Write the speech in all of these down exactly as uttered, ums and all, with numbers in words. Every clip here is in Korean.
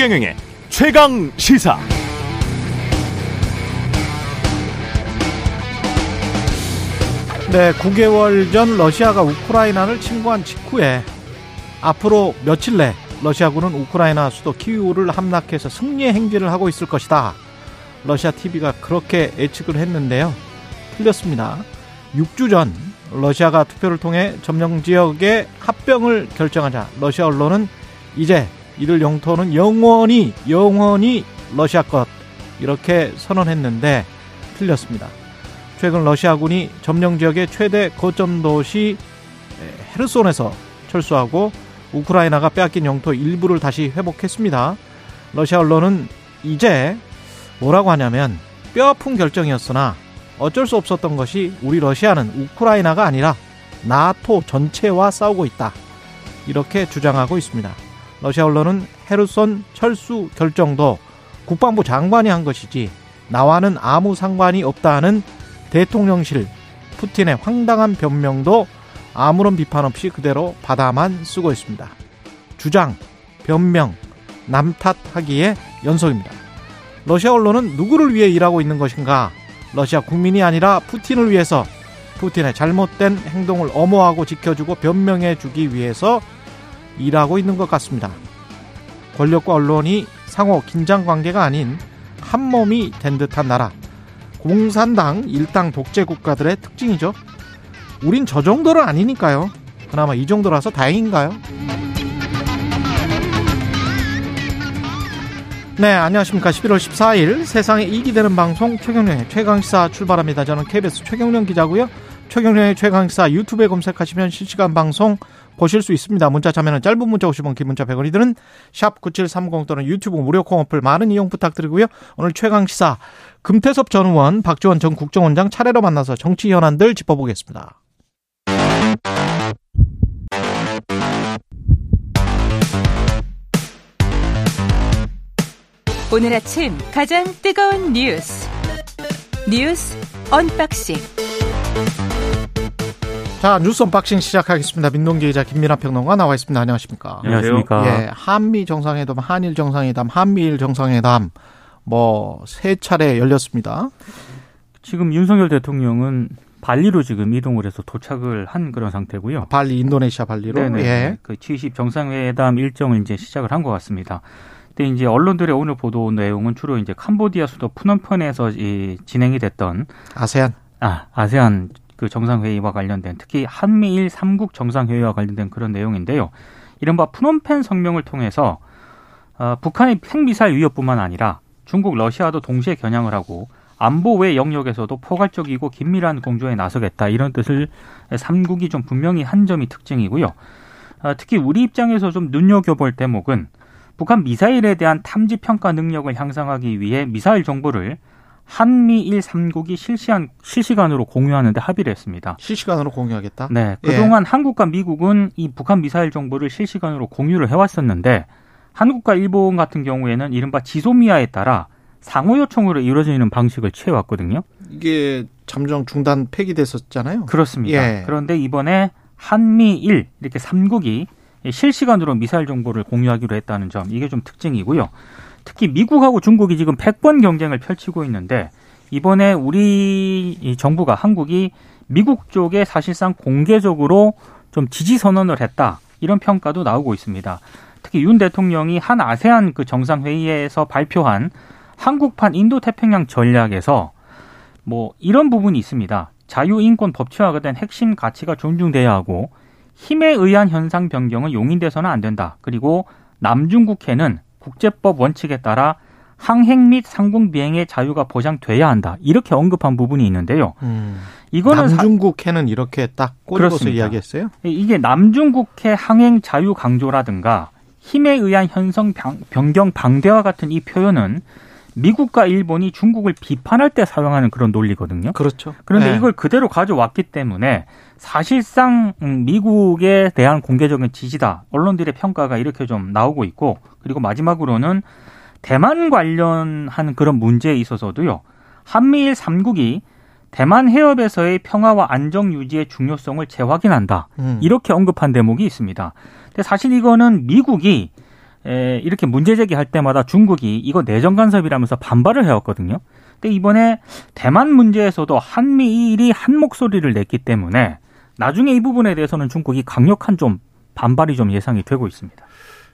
최경영의 최강 시사. 네, 구 개월 전 러시아가 우크라이나를 침공한 직후에 앞으로 며칠 내 러시아군은 우크라이나 수도 키이우를 함락해서 승리의 행진을 하고 있을 것이다. 러시아 티비가 그렇게 예측을 했는데요. 틀렸습니다. 육 주 전 러시아가 투표를 통해 점령지역의 합병을 결정하자 러시아 언론은 이제 이들 영토는 영원히 영원히 러시아 것, 이렇게 선언했는데 틀렸습니다. 최근 러시아군이 점령지역의 최대 거점 도시 헤르손에서 철수하고 우크라이나가 빼앗긴 영토 일부를 다시 회복했습니다. 러시아 언론은 이제 뭐라고 하냐면, 뼈아픈 결정이었으나 어쩔 수 없었던 것이 우리 러시아는 우크라이나가 아니라 나토 전체와 싸우고 있다, 이렇게 주장하고 있습니다. 러시아 언론은 헤르손 철수 결정도 국방부 장관이 한 것이지 나와는 아무 상관이 없다는 대통령실 푸틴의 황당한 변명도 아무런 비판 없이 그대로 받아만 쓰고 있습니다. 주장, 변명, 남탓하기에 연속입니다. 러시아 언론은 누구를 위해 일하고 있는 것인가? 러시아 국민이 아니라 푸틴을 위해서, 푸틴의 잘못된 행동을 엄호하고 지켜주고 변명해주기 위해서 일하고 있는 것 같습니다. 권력과 언론이 상호 긴장관계가 아닌 한 몸이 된 듯한 나라, 공산당 일당 독재 국가들의 특징이죠. 우린 저 정도는 아니니까요. 그나마 이 정도라서 다행인가요? 네, 안녕하십니까. 십일월 십사일 세상에 이익이 되는 방송 최경련의 최강시사 출발합니다. 저는 케이비에스 최경련 기자고요. 최경련의 최강시사 유튜브에 검색하시면 실시간 방송 보실 수 있습니다. 문자 참여는 짧은 문자 오십 원, 긴 문자 백 원이 드는 샵 구칠삼공 또는 유튜브 무료 콩 어플 많은 이용 부탁드리고요. 오늘 최강시사 금태섭 전 의원, 박지원 전 국정원장 차례로 만나서 정치 현안들 짚어보겠습니다. 오늘 아침 가장 뜨거운 뉴스, 뉴스 언박싱. 자, 뉴스 언박싱 시작하겠습니다. 민동기 기자, 김민환 평론가 나와 있습니다. 안녕하십니까? 안녕하십니까? 예, 한미 정상회담, 한일 정상회담, 한미일 정상회담 뭐 세 차례 열렸습니다. 지금 윤석열 대통령은 발리로 지금 이동을 해서 도착을 한 그런 상태고요. 발리, 인도네시아 발리로. 네네. 예. 그 칠십 정상회담 일정을 이제 시작을 한 것 같습니다. 근데 이제 언론들의 오늘 보도 내용은 주로 이제 캄보디아 수도 프놈펜에서 이 진행이 됐던 아세안 아 아세안 그 정상회의와 관련된, 특히 한미일 삼국 정상회의와 관련된 그런 내용인데요. 이른바 프놈펜 성명을 통해서 어, 북한의 핵미사일 위협뿐만 아니라 중국, 러시아도 동시에 겨냥을 하고 안보 외 영역에서도 포괄적이고 긴밀한 공조에 나서겠다, 이런 뜻을 삼국이 좀 분명히 한 점이 특징이고요. 어, 특히 우리 입장에서 좀 눈여겨볼 대목은 북한 미사일에 대한 탐지 평가 능력을 향상하기 위해 미사일 정보를 한미일 삼국이 실시한, 실시간으로 공유하는 데 합의를 했습니다. 실시간으로 공유하겠다? 네. 그동안 예. 한국과 미국은 이 북한 미사일 정보를 실시간으로 공유를 해왔었는데, 한국과 일본 같은 경우에는 이른바 지소미아에 따라 상호 요청으로 이루어지는 방식을 취해왔거든요. 이게 잠정 중단 폐기됐었잖아요. 그렇습니다. 예. 그런데 이번에 한미일 이렇게 삼국이 실시간으로 미사일 정보를 공유하기로 했다는 점, 이게 좀 특징이고요. 특히 미국하고 중국이 지금 백번 경쟁을 펼치고 있는데, 이번에 우리 정부가, 한국이 미국 쪽에 사실상 공개적으로 좀 지지 선언을 했다, 이런 평가도 나오고 있습니다. 특히 윤 대통령이 한 아세안 그 정상회의에서 발표한 한국판 인도태평양 전략에서 뭐 이런 부분이 있습니다. 자유, 인권, 법치화가 된 핵심 가치가 존중돼야 하고, 힘에 의한 현상 변경은 용인돼서는 안 된다. 그리고 남중국해는 국제법 원칙에 따라 항행 및 상공 비행의 자유가 보장돼야 한다, 이렇게 언급한 부분이 있는데요. 음, 이거는 남중국해는 사... 이렇게 딱 꼬리고서 이야기했어요? 이게 남중국해 항행 자유 강조라든가 힘에 의한 현상 변경 방대와 같은 이 표현은 미국과 일본이 중국을 비판할 때 사용하는 그런 논리거든요. 그렇죠. 그런데 네. 이걸 그대로 가져왔기 때문에 사실상 미국에 대한 공개적인 지지다, 언론들의 평가가 이렇게 좀 나오고 있고, 그리고 마지막으로는 대만 관련한 그런 문제에 있어서도요. 한미일 삼국이 대만 해협에서의 평화와 안정 유지의 중요성을 재확인한다, 음. 이렇게 언급한 대목이 있습니다. 근데 사실 이거는 미국이 에, 이렇게 문제 제기할 때마다 중국이 이거 내정 간섭이라면서 반발을 해왔거든요. 근데 이번에 대만 문제에서도 한미일이 한 목소리를 냈기 때문에 나중에 이 부분에 대해서는 중국이 강력한 좀 반발이 좀 예상이 되고 있습니다.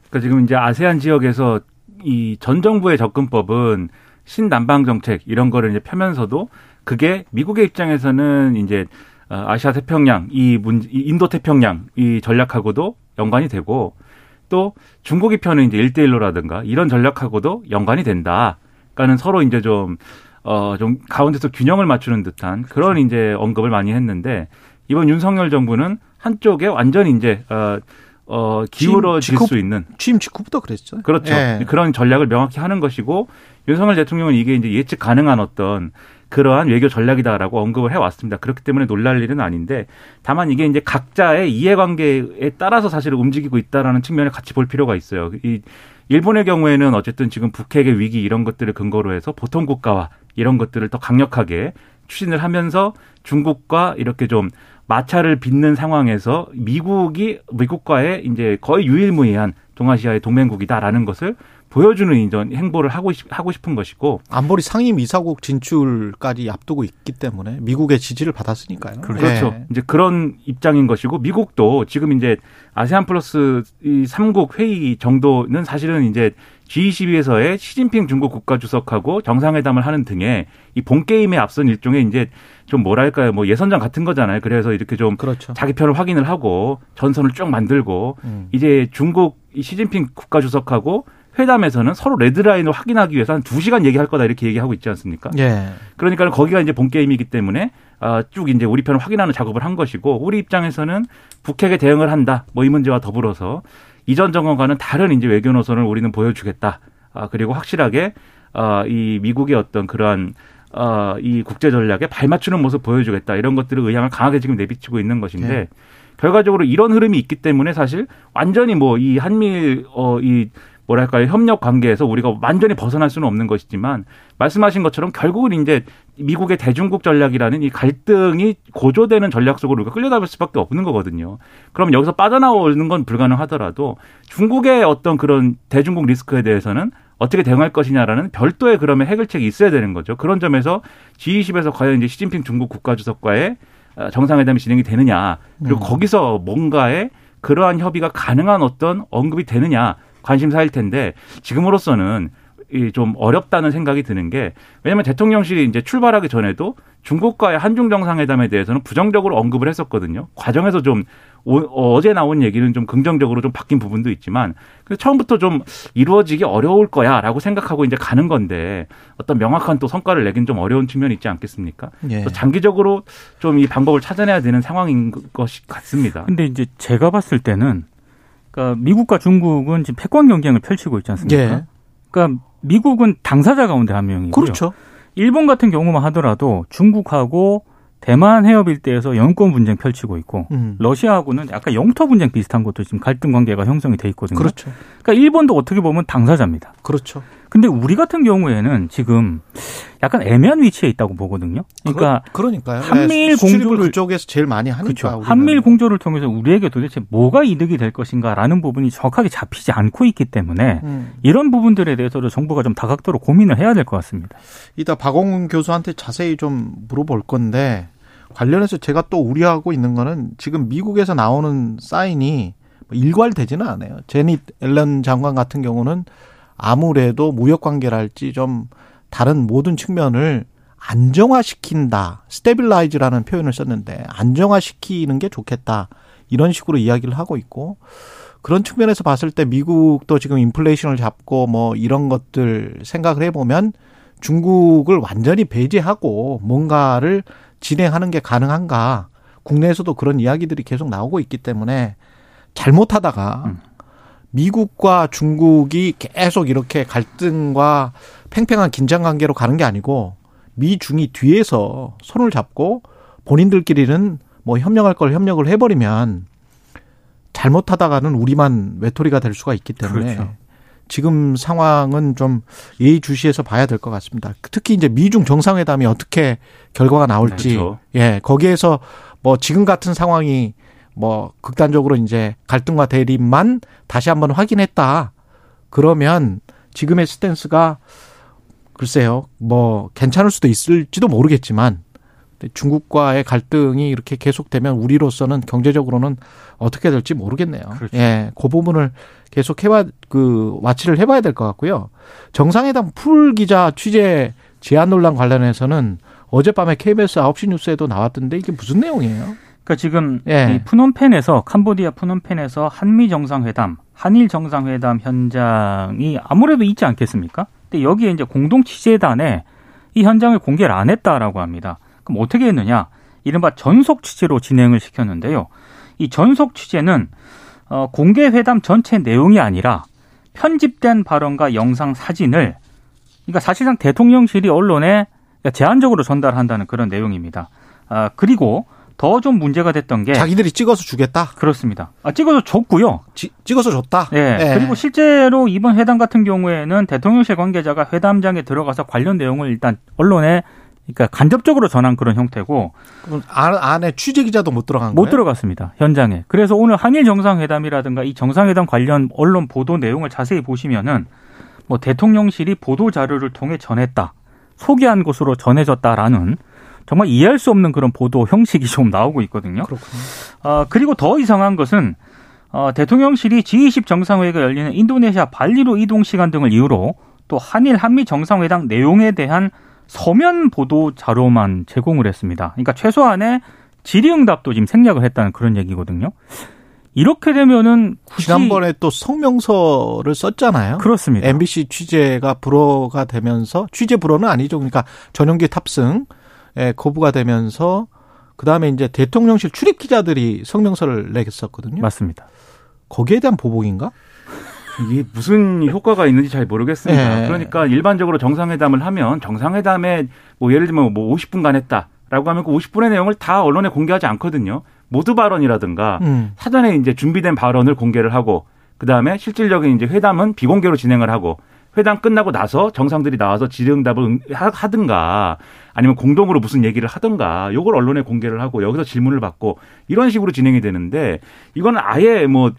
그러니까 지금 이제 아세안 지역에서 이 전 정부의 접근법은 신남방 정책 이런 거를 이제 펴면서도 그게 미국의 입장에서는 이제 아시아 태평양, 이 문제, 인도 태평양 이 전략하고도 연관이 되고 또 중국이 펴는 이제 일대일로라든가 이런 전략하고도 연관이 된다. 그러니까는 서로 이제 좀, 어, 좀 가운데서 균형을 맞추는 듯한 그런 그렇죠. 이제 언급을 많이 했는데 이번 윤석열 정부는 한쪽에 완전히 이제, 어, 어, 기울어질 직후, 수 있는. 취임 직후부터 그랬죠. 그렇죠. 예. 그런 전략을 명확히 하는 것이고 윤석열 대통령은 이게 이제 예측 가능한 어떤 그러한 외교 전략이다라고 언급을 해왔습니다. 그렇기 때문에 놀랄 일은 아닌데 다만 이게 이제 각자의 이해관계에 따라서 사실 움직이고 있다라는 측면을 같이 볼 필요가 있어요. 이 일본의 경우에는 어쨌든 지금 북핵의 위기 이런 것들을 근거로 해서 보통 국가와 이런 것들을 더 강력하게 추진을 하면서 중국과 이렇게 좀 마찰을 빚는 상황에서 미국이 미국과의 이제 거의 유일무이한 동아시아의 동맹국이다라는 것을 보여주는 이런 행보를 하고, 싶, 하고 싶은 것이고 안보리 상임 이사국 진출까지 앞두고 있기 때문에 미국의 지지를 받았으니까요. 그렇죠. 네. 이제 그런 입장인 것이고 미국도 지금 이제 아세안 플러스 이 삼 국 회의 정도는 사실은 이제 지이십에서의 시진핑 중국 국가주석하고 정상회담을 하는 등의 이 본 게임에 앞선 일종의 이제 좀 뭐랄까요, 뭐 예선전 같은 거잖아요. 그래서 이렇게 좀 그렇죠. 자기 편을 확인을 하고 전선을 쭉 만들고 음. 이제 중국 시진핑 국가주석하고 회담에서는 서로 레드라인을 확인하기 위해서 한 두 시간 얘기할 거다 이렇게 얘기하고 있지 않습니까? 예. 그러니까 거기가 이제 본 게임이기 때문에 쭉 이제 우리 편을 확인하는 작업을 한 것이고 우리 입장에서는 북핵에 대응을 한다. 뭐 이 문제와 더불어서 이전 정권과는 다른 이제 외교 노선을 우리는 보여주겠다. 그리고 확실하게 이 미국의 어떤 그러한 이 국제 전략에 발맞추는 모습 보여주겠다. 이런 것들을 의향을 강하게 지금 내비치고 있는 것인데 예. 결과적으로 이런 흐름이 있기 때문에 사실 완전히 뭐 이 한미일 어, 이 뭐랄까요, 협력 관계에서 우리가 완전히 벗어날 수는 없는 것이지만 말씀하신 것처럼 결국은 이제 미국의 대중국 전략이라는 이 갈등이 고조되는 전략 속으로 우리가 끌려다닐 수밖에 없는 거거든요. 그럼 여기서 빠져나오는 건 불가능하더라도 중국의 어떤 그런 대중국 리스크에 대해서는 어떻게 대응할 것이냐라는 별도의 그러면 해결책이 있어야 되는 거죠. 그런 점에서 지이십에서 과연 이제 시진핑 중국 국가주석과의 정상회담이 진행이 되느냐 그리고 음. 거기서 뭔가의 그러한 협의가 가능한 어떤 언급이 되느냐 관심사일 텐데 지금으로서는 좀 어렵다는 생각이 드는 게 왜냐하면 대통령실이 이제 출발하기 전에도 중국과의 한중 정상회담에 대해서는 부정적으로 언급을 했었거든요. 과정에서 좀 오, 어제 나온 얘기는 좀 긍정적으로 좀 바뀐 부분도 있지만 처음부터 좀 이루어지기 어려울 거야라고 생각하고 이제 가는 건데 어떤 명확한 또 성과를 내긴 좀 어려운 측면이 있지 않겠습니까? 예. 장기적으로 좀 이 방법을 찾아내야 되는 상황인 것 같습니다. 근데 이제 제가 봤을 때는. 그러니까 미국과 중국은 지금 패권 경쟁을 펼치고 있지 않습니까? 예. 그러니까 미국은 당사자 가운데 한 명이고요. 그렇죠. 일본 같은 경우만 하더라도 중국하고 대만 해협 일대에서 영권 분쟁 펼치고 있고 음. 러시아하고는 약간 영토 분쟁 비슷한 것도 지금 갈등 관계가 형성이 돼 있거든요. 그렇죠. 그러니까 일본도 어떻게 보면 당사자입니다. 그렇죠. 근데 우리 같은 경우에는 지금 약간 애매한 위치에 있다고 보거든요. 그러니까 그러니까요. 한미일 공조를 그쪽에서 제일 많이 하니까. 그렇죠. 한미일 공조를 통해서 우리에게 도대체 뭐가 이득이 될 것인가라는 부분이 정확하게 잡히지 않고 있기 때문에 음. 이런 부분들에 대해서도 정부가 좀 다각도로 고민을 해야 될 것 같습니다. 이따 박홍권 교수한테 자세히 좀 물어볼 건데 관련해서 제가 또 우려하고 있는 거는 지금 미국에서 나오는 사인이 일괄되지는 않아요. 제니 앨런 장관 같은 경우는 아무래도 무역관계랄지 좀 다른 모든 측면을 안정화시킨다. 스테빌라이즈라는 표현을 썼는데 안정화시키는 게 좋겠다. 이런 식으로 이야기를 하고 있고 그런 측면에서 봤을 때 미국도 지금 인플레이션을 잡고 뭐 이런 것들 생각을 해보면 중국을 완전히 배제하고 뭔가를 진행하는 게 가능한가. 국내에서도 그런 이야기들이 계속 나오고 있기 때문에 잘못하다가 음. 미국과 중국이 계속 이렇게 갈등과 팽팽한 긴장관계로 가는 게 아니고 미중이 뒤에서 손을 잡고 본인들끼리는 뭐 협력할 걸 협력을 해버리면 잘못하다가는 우리만 외톨이가 될 수가 있기 때문에 그렇죠. 지금 상황은 좀 예의주시해서 봐야 될 것 같습니다. 특히 이제 미중 정상회담이 어떻게 결과가 나올지 그렇죠. 예, 거기에서 뭐 지금 같은 상황이 뭐 극단적으로 이제 갈등과 대립만 다시 한번 확인했다. 그러면 지금의 스탠스가 글쎄요, 뭐 괜찮을 수도 있을지도 모르겠지만 중국과의 갈등이 이렇게 계속되면 우리로서는 경제적으로는 어떻게 될지 모르겠네요. 그렇죠. 예, 그 부분을 계속 해봐, 그 와치를 해봐야 될 것 같고요. 정상회담 풀 기자 취재 제한 논란 관련해서는 어젯밤에 케이비에스 아홉 시 뉴스에도 나왔던데 이게 무슨 내용이에요? 그러니까 지금 예. 이 프놈펜에서 캄보디아 프놈펜에서 한미 정상회담, 한일 정상회담 현장이 아무래도 있지 않겠습니까? 근데 여기에 이제 공동 취재단에 이 현장을 공개를 안 했다라고 합니다. 그럼 어떻게 했느냐? 이른바 전속 취재로 진행을 시켰는데요. 이 전속 취재는 어, 공개 회담 전체 내용이 아니라 편집된 발언과 영상 사진을 그러니까 사실상 대통령실이 언론에 제한적으로 전달한다는 그런 내용입니다. 아, 그리고 더 좀 문제가 됐던 게 자기들이 찍어서 주겠다? 그렇습니다. 아, 찍어서 줬고요. 지, 찍어서 줬다? 네. 네. 그리고 실제로 이번 회담 같은 경우에는 대통령실 관계자가 회담장에 들어가서 관련 내용을 일단 언론에 그러니까 간접적으로 전한 그런 형태고. 그럼 안에 취재 기자도 못 들어간 거예요? 못 들어갔습니다. 현장에. 그래서 오늘 한일 정상회담이라든가 이 정상회담 관련 언론 보도 내용을 자세히 보시면은 뭐 대통령실이 보도 자료를 통해 전했다. 소개한 것으로 전해졌다라는 정말 이해할 수 없는 그런 보도 형식이 좀 나오고 있거든요. 그렇군요. 어, 그리고 더 이상한 것은 어, 대통령실이 지이십 정상회의가 열리는 인도네시아 발리로 이동 시간 등을 이유로 또 한일 한미 정상회담 내용에 대한 서면 보도 자료만 제공을 했습니다. 그러니까 최소한의 질의응답도 지금 생략을 했다는 그런 얘기거든요. 이렇게 되면은 굳이 지난번에 또 성명서를 썼잖아요. 그렇습니다. 엠비씨 취재가 불허가 되면서 취재 불허는 아니죠. 그러니까 전용기 탑승 거부가 되면서 그다음에 이제 대통령실 출입 기자들이 성명서를 내겠었거든요. 맞습니다. 거기에 대한 보복인가? 이게 무슨 효과가 있는지 잘 모르겠습니다. 네. 그러니까 일반적으로 정상회담을 하면 정상회담에 뭐 예를 들면 뭐 오십 분간 했다라고 하면 그 오십 분의 내용을 다 언론에 공개하지 않거든요. 모두 발언이라든가 음. 사전에 이제 준비된 발언을 공개를 하고 그다음에 실질적인 이제 회담은 비공개로 진행을 하고 회담 끝나고 나서 정상들이 나와서 질의응답을 하든가 아니면 공동으로 무슨 얘기를 하든가 이걸 언론에 공개를 하고 여기서 질문을 받고 이런 식으로 진행이 되는데 이건 아예 뭐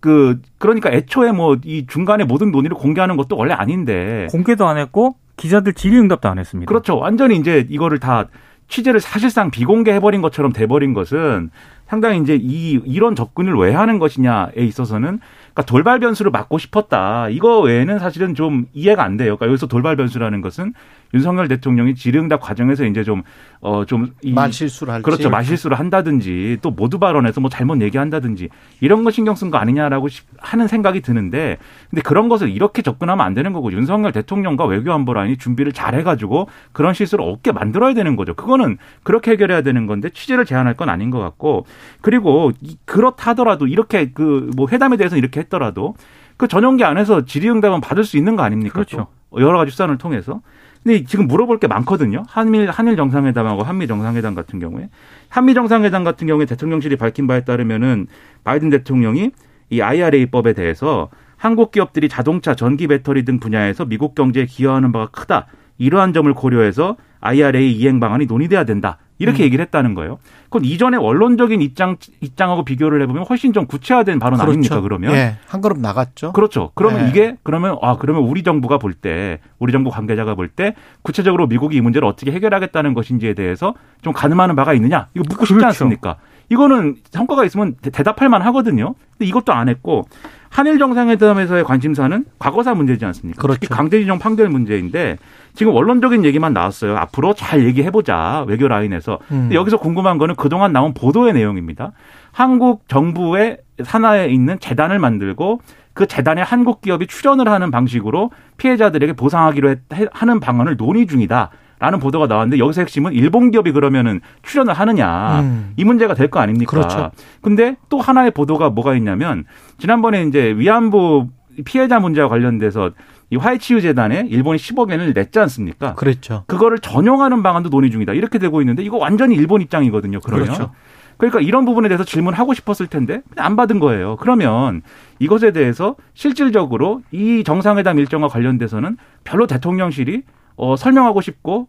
그, 그러니까 애초에 뭐 이 중간에 모든 논의를 공개하는 것도 원래 아닌데. 공개도 안 했고 기자들 질의응답도 안 했습니다. 그렇죠. 완전히 이제 이거를 다 취재를 사실상 비공개해버린 것처럼 돼버린 것은 상당히 이제 이, 이런 접근을 왜 하는 것이냐에 있어서는 그러니까 돌발 변수를 막고 싶었다. 이거 외에는 사실은 좀 이해가 안 돼요. 그러니까 여기서 돌발 변수라는 것은 윤석열 대통령이 질의응답 과정에서 이제 좀, 어, 좀. 이, 말실수를 할지. 그렇죠. 말실수를 한다든지 또 모두 발언에서 뭐 잘못 얘기한다든지 이런 거 신경 쓴 거 아니냐라고 하는 생각이 드는데 근데 그런 것을 이렇게 접근하면 안 되는 거고 윤석열 대통령과 외교안보란이 준비를 잘 해가지고 그런 실수를 없게 만들어야 되는 거죠. 그거는 그렇게 해결해야 되는 건데 취재를 제한할 건 아닌 것 같고 그리고 그렇다더라도 이렇게 그 뭐 회담에 대해서는 이렇게 했더라도 그 전용기 안에서 질의응답은 받을 수 있는 거 아닙니까? 그렇죠. 또? 여러 가지 수단을 통해서. 근데 지금 물어볼 게 많거든요. 한일, 한일 정상회담하고 한미 정상회담 같은 경우에. 한미 정상회담 같은 경우에 대통령실이 밝힌 바에 따르면은 바이든 대통령이 이 아이알에이법에 대해서 한국 기업들이 자동차, 전기 배터리 등 분야에서 미국 경제에 기여하는 바가 크다. 이러한 점을 고려해서 아이알에이 이행 방안이 논의돼야 된다. 이렇게 음. 얘기를 했다는 거예요. 그건 이전에 원론적인 입장, 입장하고 비교를 해보면 훨씬 좀 구체화된 발언 그렇죠. 아닙니까, 그러면? 예. 한 걸음 나갔죠. 그렇죠. 그러면 예. 이게, 그러면, 아, 그러면 우리 정부가 볼 때, 우리 정부 관계자가 볼 때, 구체적으로 미국이 이 문제를 어떻게 해결하겠다는 것인지에 대해서 좀 가늠하는 바가 있느냐? 이거 묻고 싶지 그렇죠. 않습니까? 이거는 성과가 있으면 대답할 만 하거든요. 근데 이것도 안 했고, 한일 정상회담에서의 관심사는 과거사 문제지 않습니까? 그렇죠. 특히 강제징용 판결 문제인데 지금 원론적인 얘기만 나왔어요. 앞으로 잘 얘기해보자 외교 라인에서. 음. 근데 여기서 궁금한 거는 그동안 나온 보도의 내용입니다. 한국 정부의 산하에 있는 재단을 만들고 그 재단에 한국 기업이 출연을 하는 방식으로 피해자들에게 보상하기로 했, 하는 방안을 논의 중이다. 라는 보도가 나왔는데 여기서 핵심은 일본 기업이 그러면은 출연을 하느냐 음. 이 문제가 될 거 아닙니까? 그렇죠. 근데 또 하나의 보도가 뭐가 있냐면 지난번에 이제 위안부 피해자 문제와 관련돼서 이 화해치유 재단에 일본이 십억 엔을 냈지 않습니까? 그렇죠. 그거를 전용하는 방안도 논의 중이다 이렇게 되고 있는데 이거 완전히 일본 입장이거든요. 그러면. 그렇죠. 그러니까 이런 부분에 대해서 질문하고 싶었을 텐데 안 받은 거예요. 그러면 이것에 대해서 실질적으로 이 정상회담 일정과 관련돼서는 별로 대통령실이 어, 설명하고 싶고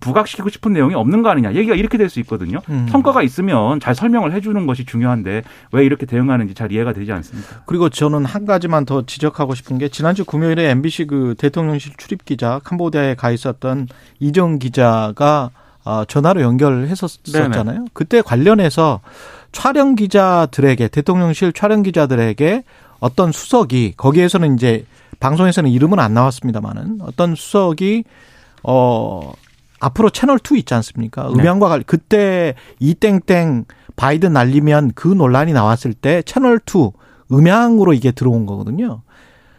부각시키고 싶은 내용이 없는 거 아니냐. 얘기가 이렇게 될 수 있거든요. 음. 성과가 있으면 잘 설명을 해 주는 것이 중요한데 왜 이렇게 대응하는지 잘 이해가 되지 않습니다. 그리고 저는 한 가지만 더 지적하고 싶은 게 지난주 금요일에 엠비씨 그 대통령실 출입 기자 캄보디아에 가 있었던 이정 기자가 어, 전화로 연결했었잖아요. 네네. 그때 관련해서 촬영 기자들에게 대통령실 촬영 기자들에게 어떤 수석이 거기에서는 이제 방송에서는 이름은 안 나왔습니다만은 어떤 수석이 어 앞으로 채널이 있지 않습니까? 음향과 관련 네. 그때 이땡땡 바이든 날리면 그 논란이 나왔을 때 채널이 음향으로 이게 들어온 거거든요.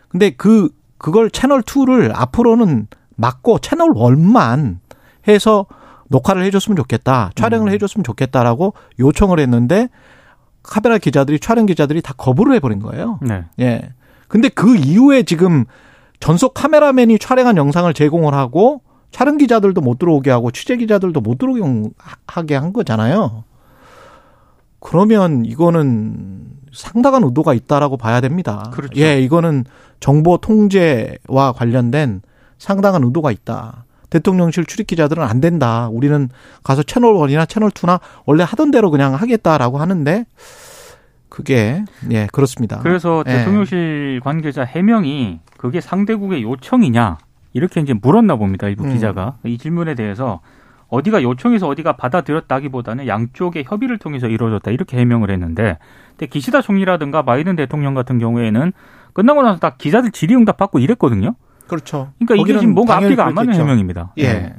근데 그 그걸 채널이를 앞으로는 막고 채널일만 해서 녹화를 해 줬으면 좋겠다. 촬영을 해 줬으면 좋겠다라고 요청을 했는데 카메라 기자들이 촬영 기자들이 다 거부를 해버린 거예요. 네. 예. 근데 그 이후에 지금 전속 카메라맨이 촬영한 영상을 제공을 하고 촬영 기자들도 못 들어오게 하고 취재 기자들도 못 들어오게 하게 한 거잖아요. 그러면 이거는 상당한 의도가 있다라고 봐야 됩니다. 그렇죠. 예, 이거는 정보 통제와 관련된 상당한 의도가 있다. 대통령실 출입 기자들은 안 된다. 우리는 가서 채널일이나 채널이나 원래 하던 대로 그냥 하겠다라고 하는데 그게 예 그렇습니다. 그래서 대통령실 예. 관계자 해명이 그게 상대국의 요청이냐 이렇게 이제 물었나 봅니다. 일부 음. 기자가 이 질문에 대해서 어디가 요청해서 어디가 받아들였다기보다는 양쪽의 협의를 통해서 이루어졌다 이렇게 해명을 했는데 근데 기시다 총리라든가 바이든 대통령 같은 경우에는 끝나고 나서 다 기자들 질의응답 받고 이랬거든요. 그렇죠. 그러니까 이게 지금 뭔가 앞뒤가 안 맞는 해명입니다. 예. 네.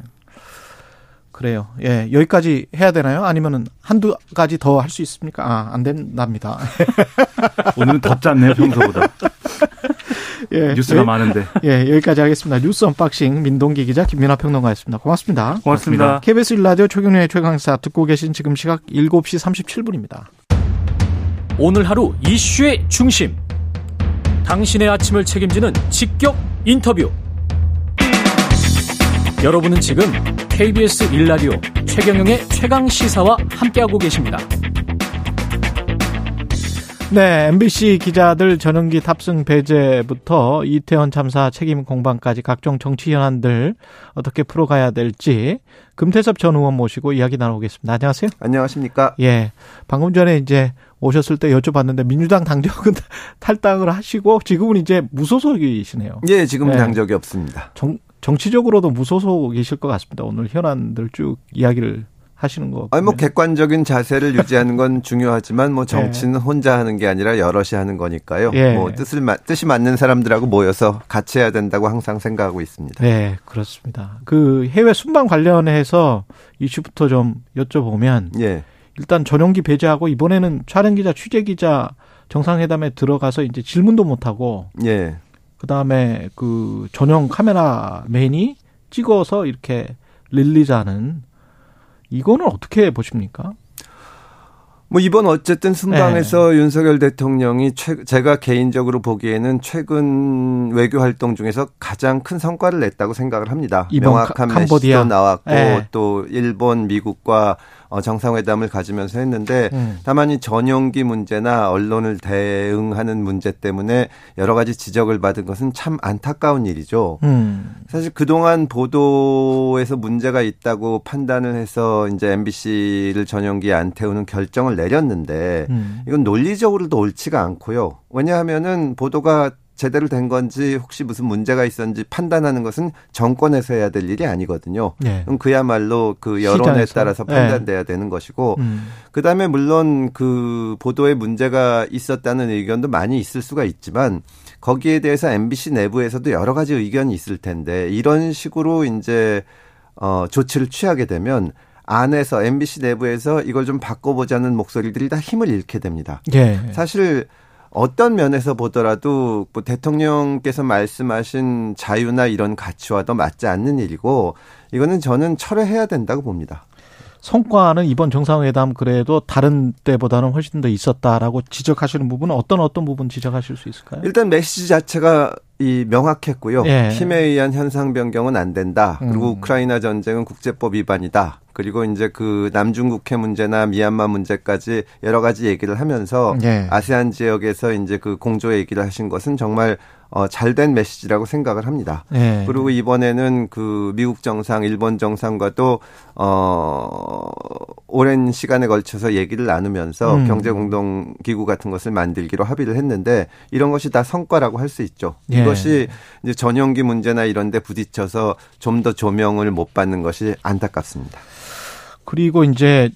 그래요. 예. 여기까지 해야 되나요? 아니면은 한두 가지 더 할 수 있습니까? 아, 안 된답니다. 오늘은 덥지 않네요, 평소보다. 예. 뉴스가 예, 많은데. 예, 여기까지 하겠습니다. 뉴스 언박싱 민동기 기자, 김민환 평론가였습니다. 고맙습니다. 고맙습니다. 케이비에스 일 라디오 최경련의 최강시사 듣고 계신 지금 시각 일곱 시 삼십칠 분입니다. 오늘 하루 이슈의 중심. 당신의 아침을 책임지는 직격 인터뷰. 여러분은 지금 케이비에스 일 라디오 최경영의 최강시사와 함께하고 계십니다. 네, 엠비씨 기자들 전용기 탑승 배제부터 이태원 참사 책임 공방까지 각종 정치 현안들 어떻게 풀어가야 될지 금태섭 전 의원 모시고 이야기 나눠보겠습니다. 안녕하세요. 안녕하십니까. 예, 방금 전에 이제 오셨을 때 여쭤봤는데 민주당 당적은 탈당을 하시고 지금은 이제 무소속이시네요. 예, 지금은 예. 당적이 없습니다. 정, 정치적으로도 무소속이실 것 같습니다. 오늘 현안들 쭉 이야기를 하시는 거. 아니 뭐 객관적인 자세를 유지하는 건 중요하지만 뭐 정치는 예. 혼자 하는 게 아니라 여럿이 하는 거니까요. 예. 뭐 뜻을 뜻이 맞는 사람들하고 모여서 같이 해야 된다고 항상 생각하고 있습니다. 네, 그렇습니다. 그 해외 순방 관련해서 이슈부터 좀 여쭤보면 예. 일단 전용기 배제하고 이번에는 촬영 기자, 취재 기자 정상회담에 들어가서 이제 질문도 못 하고 예. 그다음에 그 전용 카메라맨이 찍어서 이렇게 릴리자는 이거는 어떻게 보십니까? 뭐 이번 어쨌든 순방에서 네. 윤석열 대통령이 최, 제가 개인적으로 보기에는 최근 외교 활동 중에서 가장 큰 성과를 냈다고 생각을 합니다. 명확한 캄, 메시지도 나왔고 네. 또 일본, 미국과 정상회담을 가지면서 했는데 음. 다만 이 전용기 문제나 언론을 대응하는 문제 때문에 여러 가지 지적을 받은 것은 참 안타까운 일이죠. 음. 사실 그동안 보도에서 문제가 있다고 판단을 해서 이제 엠비씨를 전용기에 안 태우는 결정을 내렸는데 음. 이건 논리적으로도 옳지가 않고요. 왜냐하면은 보도가 제대로 된 건지 혹시 무슨 문제가 있었는지 판단하는 것은 정권에서 해야 될 일이 아니거든요. 네. 그럼 그야말로 그 여론에 시장에서. 따라서 판단돼야 네. 되는 것이고 음. 그다음에 물론 그 보도에 문제가 있었다는 의견도 많이 있을 수가 있지만 거기에 대해서 엠비씨 내부에서도 여러 가지 의견이 있을 텐데 이런 식으로 이제 어, 조치를 취하게 되면 안에서 엠비씨 내부에서 이걸 좀 바꿔보자는 목소리들이 다 힘을 잃게 됩니다. 네. 사실 어떤 면에서 보더라도 뭐 대통령께서 말씀하신 자유나 이런 가치와도 맞지 않는 일이고 이거는 저는 철회해야 된다고 봅니다. 성과는 이번 정상회담 그래도 다른 때보다는 훨씬 더 있었다라고 지적하시는 부분은 어떤 어떤 부분 지적하실 수 있을까요? 일단 메시지 자체가 이 명확했고요. 예. 힘에 의한 현상 변경은 안 된다. 그리고 음. 우크라이나 전쟁은 국제법 위반이다. 그리고 이제 그 남중국해 문제나 미얀마 문제까지 여러 가지 얘기를 하면서 예. 아세안 지역에서 이제 그 공조 얘기를 하신 것은 정말 어, 잘된 메시지라고 생각을 합니다. 네. 그리고 이번에는 그 미국 정상, 일본 정상과도 어, 오랜 시간에 걸쳐서 얘기를 나누면서 음. 경제공동기구 같은 것을 만들기로 합의를 했는데 이런 것이 다 성과라고 할 수 있죠. 네. 이것이 이제 전용기 문제나 이런 데 부딪혀서 좀 더 조명을 못 받는 것이 안타깝습니다. 그리고 이제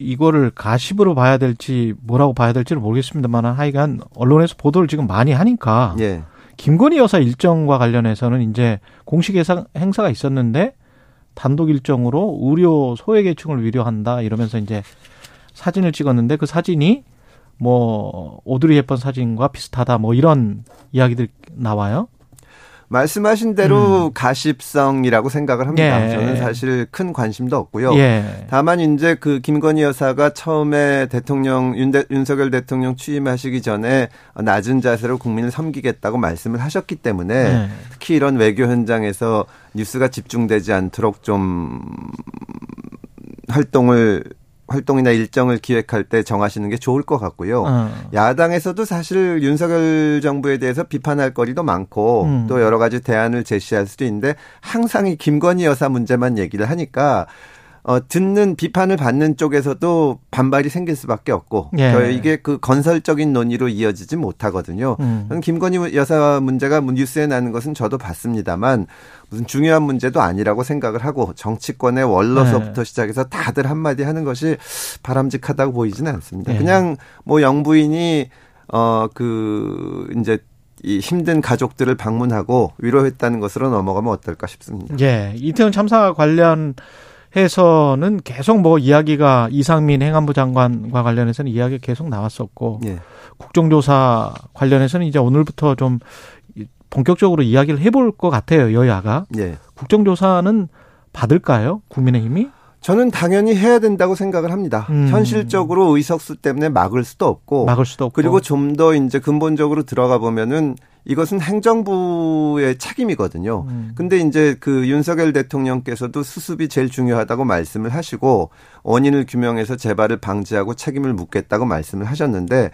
이거를 가십으로 봐야 될지 뭐라고 봐야 될지는 모르겠습니다만 하여간 언론에서 보도를 지금 많이 하니까 예. 김건희 여사 일정과 관련해서는 이제 공식 행사가 있었는데 단독 일정으로 의료 소외계층을 위로한다 이러면서 이제 사진을 찍었는데 그 사진이 뭐 오드리 헵번 사진과 비슷하다 뭐 이런 이야기들 나와요. 말씀하신 대로 음. 가십성이라고 생각을 합니다. 예. 저는 사실 큰 관심도 없고요. 예. 다만 이제 그 김건희 여사가 처음에 대통령 윤대, 윤석열 대통령 취임하시기 전에 낮은 자세로 국민을 섬기겠다고 말씀을 하셨기 때문에 예. 특히 이런 외교 현장에서 뉴스가 집중되지 않도록 좀 활동을 활동이나 일정을 기획할 때 정하시는 게 좋을 것 같고요. 어. 야당에서도 사실 윤석열 정부에 대해서 비판할 거리도 많고 음. 또 여러 가지 대안을 제시할 수도 있는데 항상 이 김건희 여사 문제만 얘기를 하니까 어, 듣는 비판을 받는 쪽에서도 반발이 생길 수밖에 없고 예. 저 이게 그 건설적인 논의로 이어지지 못하거든요. 음. 저는 김건희 여사 문제가 뉴스에 나는 것은 저도 봤습니다만 무슨 중요한 문제도 아니라고 생각을 하고 정치권의 원로서부터 네. 시작해서 다들 한마디 하는 것이 바람직하다고 보이지는 않습니다. 네. 그냥 뭐 영부인이 어, 그 이제 이 힘든 가족들을 방문하고 위로했다는 것으로 넘어가면 어떨까 싶습니다. 예, 이태원 참사 관련해서는 계속 뭐 이야기가 이상민 행안부 장관과 관련해서는 이야기가 계속 나왔었고 예. 국정조사 관련해서는 이제 오늘부터 좀 본격적으로 이야기를 해볼 것 같아요, 여야가. 예. 국정조사는 받을까요, 국민의힘이? 저는 당연히 해야 된다고 생각을 합니다. 음. 현실적으로 의석수 때문에 막을 수도 없고. 막을 수도 없고. 그리고 좀 더 이제 근본적으로 들어가 보면은 이것은 행정부의 책임이거든요. 음. 근데 이제 그 윤석열 대통령께서도 수습이 제일 중요하다고 말씀을 하시고 원인을 규명해서 재발을 방지하고 책임을 묻겠다고 말씀을 하셨는데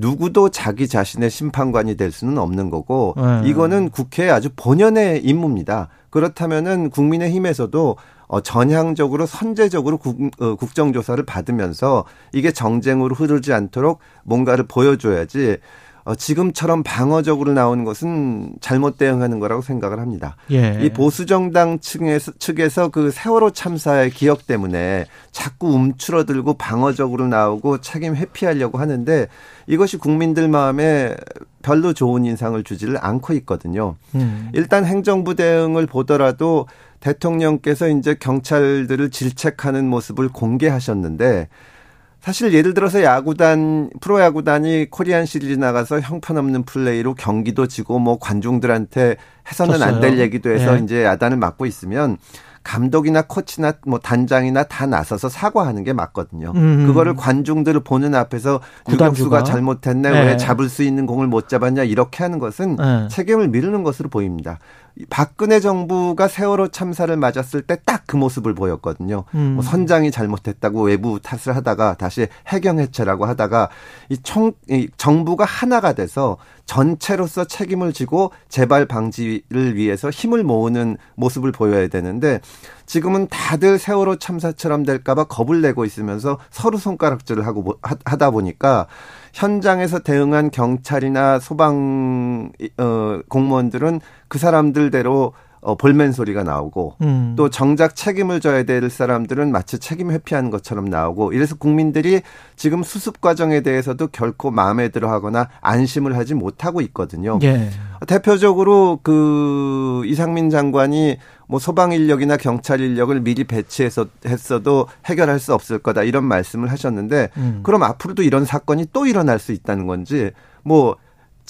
누구도 자기 자신의 심판관이 될 수는 없는 거고 네. 이거는 국회의 아주 본연의 임무입니다. 그렇다면은 국민의힘에서도 어, 전향적으로 선제적으로 국, 어, 국정조사를 받으면서 이게 정쟁으로 흐르지 않도록 뭔가를 보여줘야지 어, 지금처럼 방어적으로 나오는 것은 잘못 대응하는 거라고 생각을 합니다. 예. 이 보수정당 측에서, 측에서 그 세월호 참사의 기억 때문에 자꾸 움츠러들고 방어적으로 나오고 책임 회피하려고 하는데 이것이 국민들 마음에 별로 좋은 인상을 주지를 않고 있거든요. 음. 일단 행정부 대응을 보더라도 대통령께서 이제 경찰들을 질책하는 모습을 공개하셨는데 사실 예를 들어서 야구단, 프로야구단이 코리안 시리즈 나가서 형편없는 플레이로 경기도 지고 뭐 관중들한테 해서는 안 될 얘기도 해서 예. 이제 야단을 맞고 있으면 감독이나 코치나 뭐 단장이나 다 나서서 사과하는 게 맞거든요. 음음. 그거를 관중들을 보는 앞에서 유격수가 잘못했네. 네. 왜 잡을 수 있는 공을 못 잡았냐 이렇게 하는 것은 네. 책임을 미루는 것으로 보입니다. 박근혜 정부가 세월호 참사를 맞았을 때 딱 그 모습을 보였거든요. 음. 뭐 선장이 잘못했다고 외부 탓을 하다가 다시 해경해체라고 하다가 이 총, 이 정부가 하나가 돼서 전체로서 책임을 지고 재발 방지를 위해서 힘을 모으는 모습을 보여야 되는데 지금은 다들 세월호 참사처럼 될까 봐 겁을 내고 있으면서 서로 손가락질을 하고 하다 보니까 현장에서 대응한 경찰이나 소방 어, 공무원들은 그 사람들대로 어, 볼멘 소리가 나오고 음. 또 정작 책임을 져야 될 사람들은 마치 책임 회피하는 것처럼 나오고 이래서 국민들이 지금 수습 과정에 대해서도 결코 마음에 들어하거나 안심을 하지 못하고 있거든요. 예. 대표적으로 그 이상민 장관이 뭐 소방 인력이나 경찰 인력을 미리 배치해서 했어도 해결할 수 없을 거다 이런 말씀을 하셨는데 음. 그럼 앞으로도 이런 사건이 또 일어날 수 있다는 건지 뭐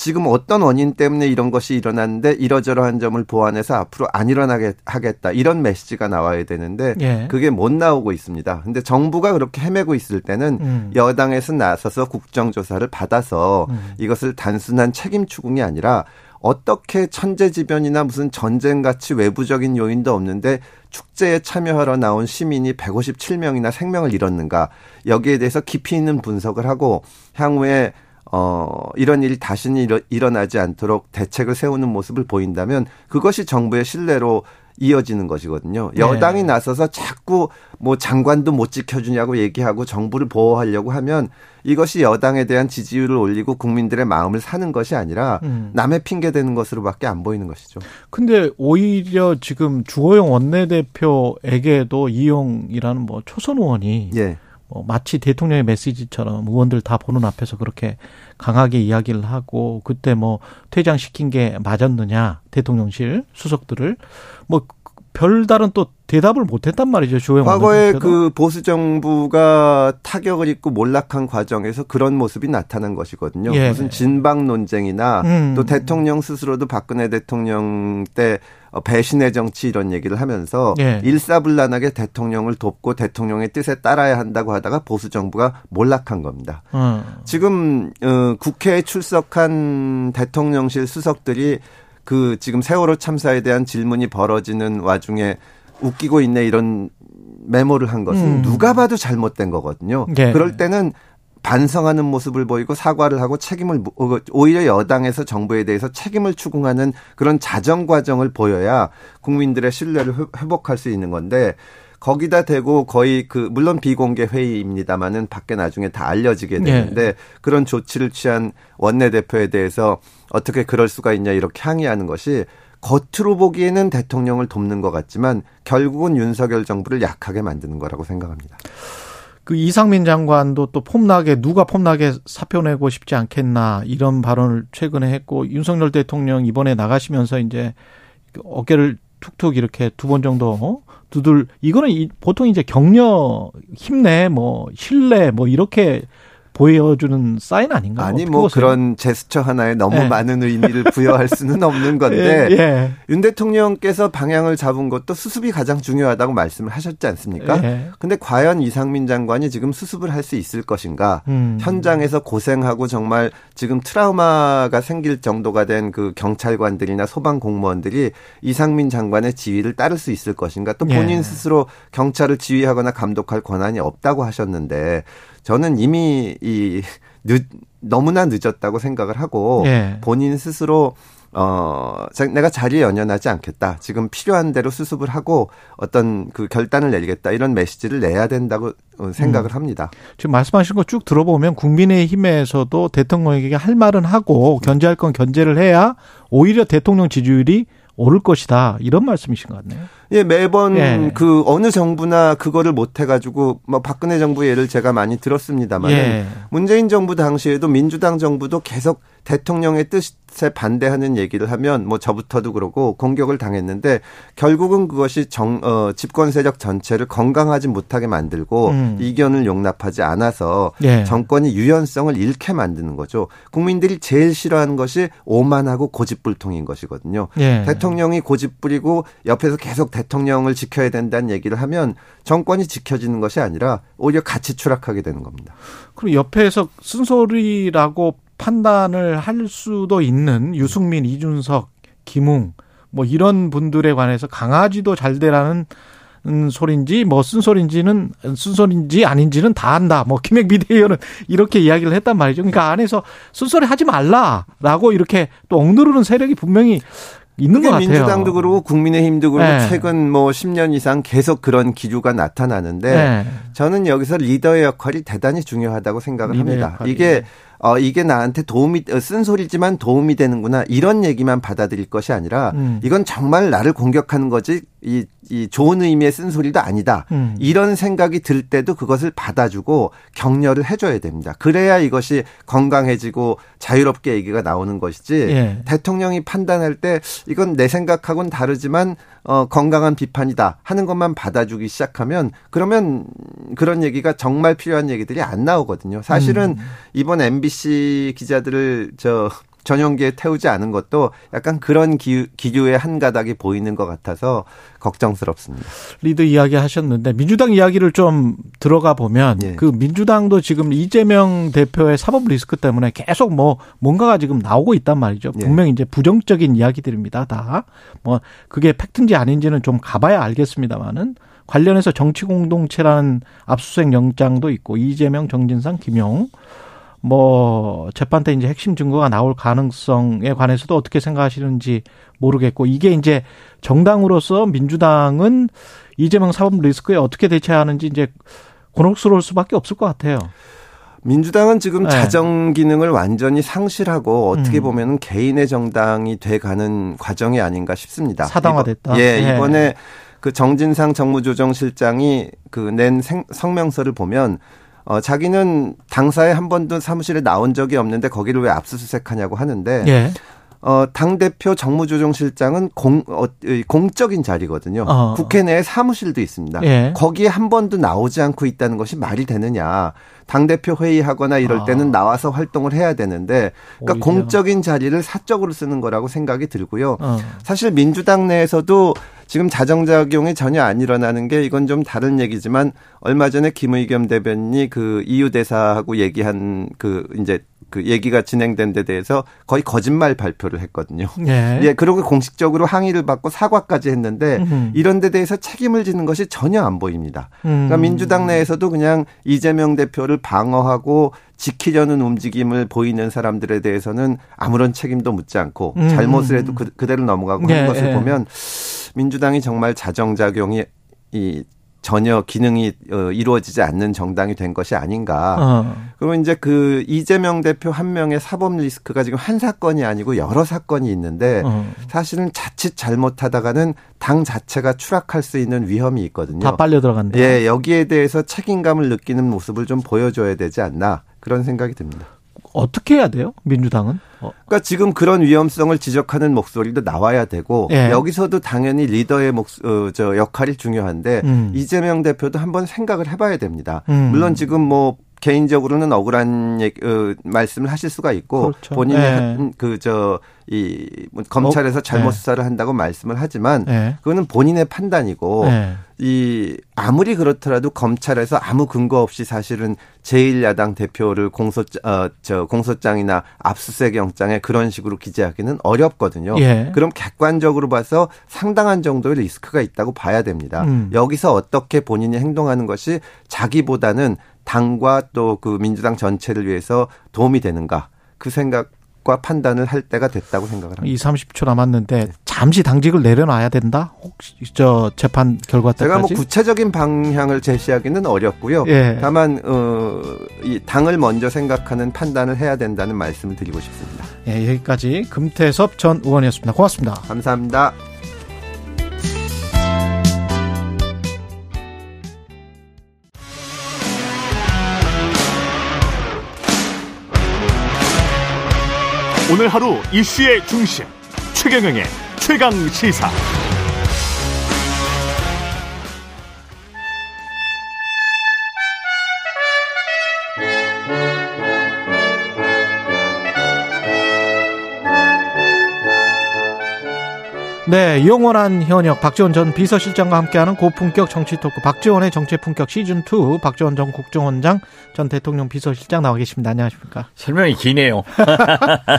지금 어떤 원인 때문에 이런 것이 일어났는데 이러저러한 점을 보완해서 앞으로 안 일어나게 하겠다 이런 메시지가 나와야 되는데 예. 그게 못 나오고 있습니다. 그런데 정부가 그렇게 헤매고 있을 때는 음. 여당에서 나서서 국정조사를 받아서 음. 이것을 단순한 책임 추궁이 아니라 어떻게 천재지변이나 무슨 전쟁같이 외부적인 요인도 없는데 축제에 참여하러 나온 시민이 백오십칠 명이나 생명을 잃었는가 여기에 대해서 깊이 있는 분석을 하고 향후에 어, 이런 일이 다시는 일어, 일어나지 않도록 대책을 세우는 모습을 보인다면 그것이 정부의 신뢰로 이어지는 것이거든요. 여당이 네. 나서서 자꾸 뭐 장관도 못 지켜주냐고 얘기하고 정부를 보호하려고 하면 이것이 여당에 대한 지지율을 올리고 국민들의 마음을 사는 것이 아니라 음. 남의 핑계대는 것으로밖에 안 보이는 것이죠. 근데 오히려 지금 주호영 원내대표에게도 이용이라는 뭐 초선 의원이 예. 뭐 마치 대통령의 메시지처럼 의원들 다 보는 앞에서 그렇게 강하게 이야기를 하고 그때 뭐 퇴장시킨 게 맞았느냐 대통령실 수석들을 뭐 별다른 또 대답을 못했단 말이죠. 주호영 과거에 그 보수 정부가 타격을 입고 몰락한 과정에서 그런 모습이 나타난 것이거든요. 예. 무슨 진방 논쟁이나 음. 또 대통령 스스로도 박근혜 대통령 때 배신의 정치 이런 얘기를 하면서 예. 일사불란하게 대통령을 돕고 대통령의 뜻에 따라야 한다고 하다가 보수 정부가 몰락한 겁니다. 음. 지금 국회에 출석한 대통령실 수석들이 그 지금 세월호 참사에 대한 질문이 벌어지는 와중에 웃기고 있네 이런 메모를 한 것은 음. 누가 봐도 잘못된 거거든요. 네. 그럴 때는 반성하는 모습을 보이고 사과를 하고 책임을 오히려 여당에서 정부에 대해서 책임을 추궁하는 그런 자정 과정을 보여야 국민들의 신뢰를 회복할 수 있는 건데 거기다 대고 거의 그 물론 비공개 회의입니다마는 밖에 나중에 다 알려지게 되는데 네. 그런 조치를 취한 원내대표에 대해서 어떻게 그럴 수가 있냐 이렇게 항의하는 것이 겉으로 보기에는 대통령을 돕는 것 같지만 결국은 윤석열 정부를 약하게 만드는 거라고 생각합니다. 그 이상민 장관도 또 폼나게 누가 폼나게 사표 내고 싶지 않겠나 이런 발언을 최근에 했고 윤석열 대통령 이번에 나가시면서 이제 어깨를 툭툭 이렇게 두 번 정도 두들 이거는 보통 이제 격려, 힘내, 뭐 신뢰, 뭐 이렇게 보여주는 사인 아닌가? 아니 뭐 보세요? 그런 제스처 하나에 너무 네. 많은 의미를 부여할 수는 없는 건데 예, 예. 윤 대통령께서 방향을 잡은 것도 수습이 가장 중요하다고 말씀을 하셨지 않습니까? 예. 근데 과연 이상민 장관이 지금 수습을 할 수 있을 것인가? 음. 현장에서 고생하고 정말 지금 트라우마가 생길 정도가 된 그 경찰관들이나 소방 공무원들이 이상민 장관의 지휘를 따를 수 있을 것인가? 또 본인 예. 스스로 경찰을 지휘하거나 감독할 권한이 없다고 하셨는데 저는 이미 이 늦, 너무나 늦었다고 생각을 하고 예. 본인 스스로 어, 내가 자리에 연연하지 않겠다. 지금 필요한 대로 수습을 하고 어떤 그 결단을 내리겠다. 이런 메시지를 내야 된다고 생각을 음. 합니다. 지금 말씀하신 거 쭉 들어보면 국민의힘에서도 대통령에게 할 말은 하고 견제할 건 견제를 해야 오히려 대통령 지지율이 오를 것이다. 이런 말씀이신 것 같네요. 예, 매번 예. 그 어느 정부나 그거를 못 해가지고 뭐 박근혜 정부 예를 제가 많이 들었습니다만 예. 문재인 정부 당시에도 민주당 정부도 계속 대통령의 뜻에 반대하는 얘기를 하면 뭐 저부터도 그러고 공격을 당했는데 결국은 그것이 정, 어, 집권 세력 전체를 건강하지 못하게 만들고 음. 이견을 용납하지 않아서 예. 정권이 유연성을 잃게 만드는 거죠. 국민들이 제일 싫어하는 것이 오만하고 고집불통인 것이거든요. 예. 대통령 대통령이 고집부리고 옆에서 계속 대통령을 지켜야 된다는 얘기를 하면 정권이 지켜지는 것이 아니라 오히려 같이 추락하게 되는 겁니다. 그리고 옆에서 쓴소리라고 판단을 할 수도 있는 유승민, 이준석, 김웅 뭐 이런 분들에 관해서 강아지도 잘 되라는 소린지 뭐 쓴소린지는 쓴소린지 아닌지는 다 안다. 뭐 김행 비대위원은 이렇게 이야기를 했단 말이죠. 그러니까 안에서 쓴소리 하지 말라라고 이렇게 또 억누르는 세력이 분명히 있는 것 같아요. 민주당도 그러고 국민의힘도 그러고 네. 최근 뭐 십 년 이상 계속 그런 기류가 나타나는데 네. 저는 여기서 리더의 역할이 대단히 중요하다고 생각을 합니다. 역할이. 이게 어 이게 나한테 도움이 쓴소리지만 도움이 되는구나 이런 얘기만 받아들일 것이 아니라 음. 이건 정말 나를 공격하는 거지 이, 이 좋은 의미의 쓴소리도 아니다. 음. 이런 생각이 들 때도 그것을 받아주고 격려를 해줘야 됩니다. 그래야 이것이 건강해지고 자유롭게 얘기가 나오는 것이지 예. 대통령이 판단할 때 이건 내 생각하고는 다르지만 어, 건강한 비판이다 하는 것만 받아주기 시작하면 그러면 그런 얘기가 정말 필요한 얘기들이 안 나오거든요. 사실은 음. 이번 엠비 엠비씨 기자들을 저 전용기에 태우지 않은 것도 약간 그런 기류, 기류의 한 가닥이 보이는 것 같아서 걱정스럽습니다. 리더 이야기 하셨는데 민주당 이야기를 좀 들어가 보면 예. 그 민주당도 지금 이재명 대표의 사법 리스크 때문에 계속 뭐 뭔가가 지금 나오고 있단 말이죠. 분명히 이제 부정적인 이야기들입니다. 다 뭐 그게 팩트인지 아닌지는 좀 가봐야 알겠습니다만은 관련해서 정치공동체라는 압수수색 영장도 있고 이재명, 정진상, 김용 뭐 재판 때 이제 핵심 증거가 나올 가능성에 관해서도 어떻게 생각하시는지 모르겠고, 이게 이제 정당으로서 민주당은 이재명 사법 리스크에 어떻게 대처하는지 이제 곤혹스러울 수밖에 없을 것 같아요. 민주당은 지금 네. 자정 기능을 완전히 상실하고 어떻게 음. 보면 개인의 정당이 돼가는 과정이 아닌가 싶습니다. 사당화됐다. 예, 네. 이번에 그 정진상 정무조정실장이 그 낸 성명서를 보면 어, 자기는 당사에 한 번도 사무실에 나온 적이 없는데 거기를 왜 압수수색하냐고 하는데 예. 어, 당대표 정무조정실장은 공, 어, 공적인 자리거든요. 어. 국회 내에 사무실도 있습니다. 예. 거기에 한 번도 나오지 않고 있다는 것이 말이 되느냐. 당대표 회의하거나 이럴 때는 아. 나와서 활동을 해야 되는데 그러니까 오히려. 공적인 자리를 사적으로 쓰는 거라고 생각이 들고요. 어. 사실 민주당 내에서도 지금 자정작용이 전혀 안 일어나는 게 이건 좀 다른 얘기지만 얼마 전에 김의겸 대변인이 그 이유 대사하고 얘기한 그 이제 그 얘기가 진행된 데 대해서 거의 거짓말 발표를 했거든요. 네. 예. 그리고 공식적으로 항의를 받고 사과까지 했는데 음흠. 이런 데 대해서 책임을 지는 것이 전혀 안 보입니다. 음. 그러니까 민주당 내에서도 그냥 이재명 대표를 방어하고 지키려는 움직임을 보이는 사람들에 대해서는 아무런 책임도 묻지 않고 음. 잘못을 해도 그, 그대로 넘어가고 네. 하는 것을 네. 보면 민주당이 정말 자정작용이 이 전혀 기능이 이루어지지 않는 정당이 된 것이 아닌가. 어. 그러면 이제 그 이재명 대표 한 명의 사법 리스크가 지금 한 사건이 아니고 여러 사건이 있는데 어. 사실은 자칫 잘못하다가는 당 자체가 추락할 수 있는 위험이 있거든요. 다 빨려 들어간다. 예, 여기에 대해서 책임감을 느끼는 모습을 좀 보여줘야 되지 않나 그런 생각이 듭니다. 어떻게 해야 돼요? 민주당은? 그러니까 지금 그런 위험성을 지적하는 목소리도 나와야 되고 예. 여기서도 당연히 리더의 목, 어, 저 역할이 중요한데 음. 이재명 대표도 한번 생각을 해봐야 됩니다. 음. 물론 지금 뭐 개인적으로는 억울한 얘기, 어, 말씀을 하실 수가 있고 그렇죠. 본인의 예. 그 저 이 검찰에서 잘못 예. 수사를 한다고 말씀을 하지만 예. 그거는 본인의 판단이고 예. 이 아무리 그렇더라도 검찰에서 아무 근거 없이 사실은 제일 야당 대표를 공소 어, 저 공소장이나 압수수색 영장에 그런 식으로 기재하기는 어렵거든요. 예. 그럼 객관적으로 봐서 상당한 정도의 리스크가 있다고 봐야 됩니다. 음. 여기서 어떻게 본인이 행동하는 것이 자기보다는 당과 또 그 민주당 전체를 위해서 도움이 되는가 그 생각과 판단을 할 때가 됐다고 생각을 합니다. 이십, 삼십 초 남았는데 잠시 당직을 내려놔야 된다? 혹시 저 재판 결과 때까지? 제가 뭐 구체적인 방향을 제시하기는 어렵고요. 예. 다만 어, 이 당을 먼저 생각하는 판단을 해야 된다는 말씀을 드리고 싶습니다. 예, 여기까지 금태섭 전 의원이었습니다. 고맙습니다. 감사합니다. 오늘 하루 이슈의 중심 최경영의 최강시사. 네, 영원한 현역 박지원 전 비서실장과 함께하는 고품격 정치토크 박지원의 정치품격 시즌이 박지원 전 국정원장 전 대통령 비서실장 나와 계십니다. 안녕하십니까. 설명이 기네요.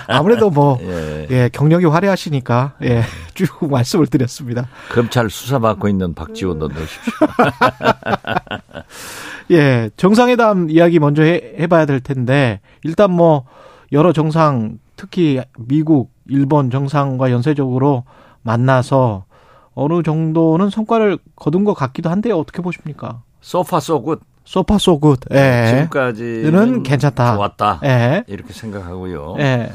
아무래도 뭐 예. 예, 경력이 화려하시니까 예, 쭉 말씀을 드렸습니다. 검찰 수사받고 있는 박지원 넣으십시오. 예, 정상회담 이야기 먼저 해, 해봐야 될 텐데 일단 뭐 여러 정상 특히 미국, 일본 정상과 연쇄적으로 만나서 어느 정도는 성과를 거둔 것 같기도 한데요. 어떻게 보십니까? So far so good. So far so good. 예. 지금까지는 괜찮다. 좋았다. 예. 이렇게 생각하고요. 예.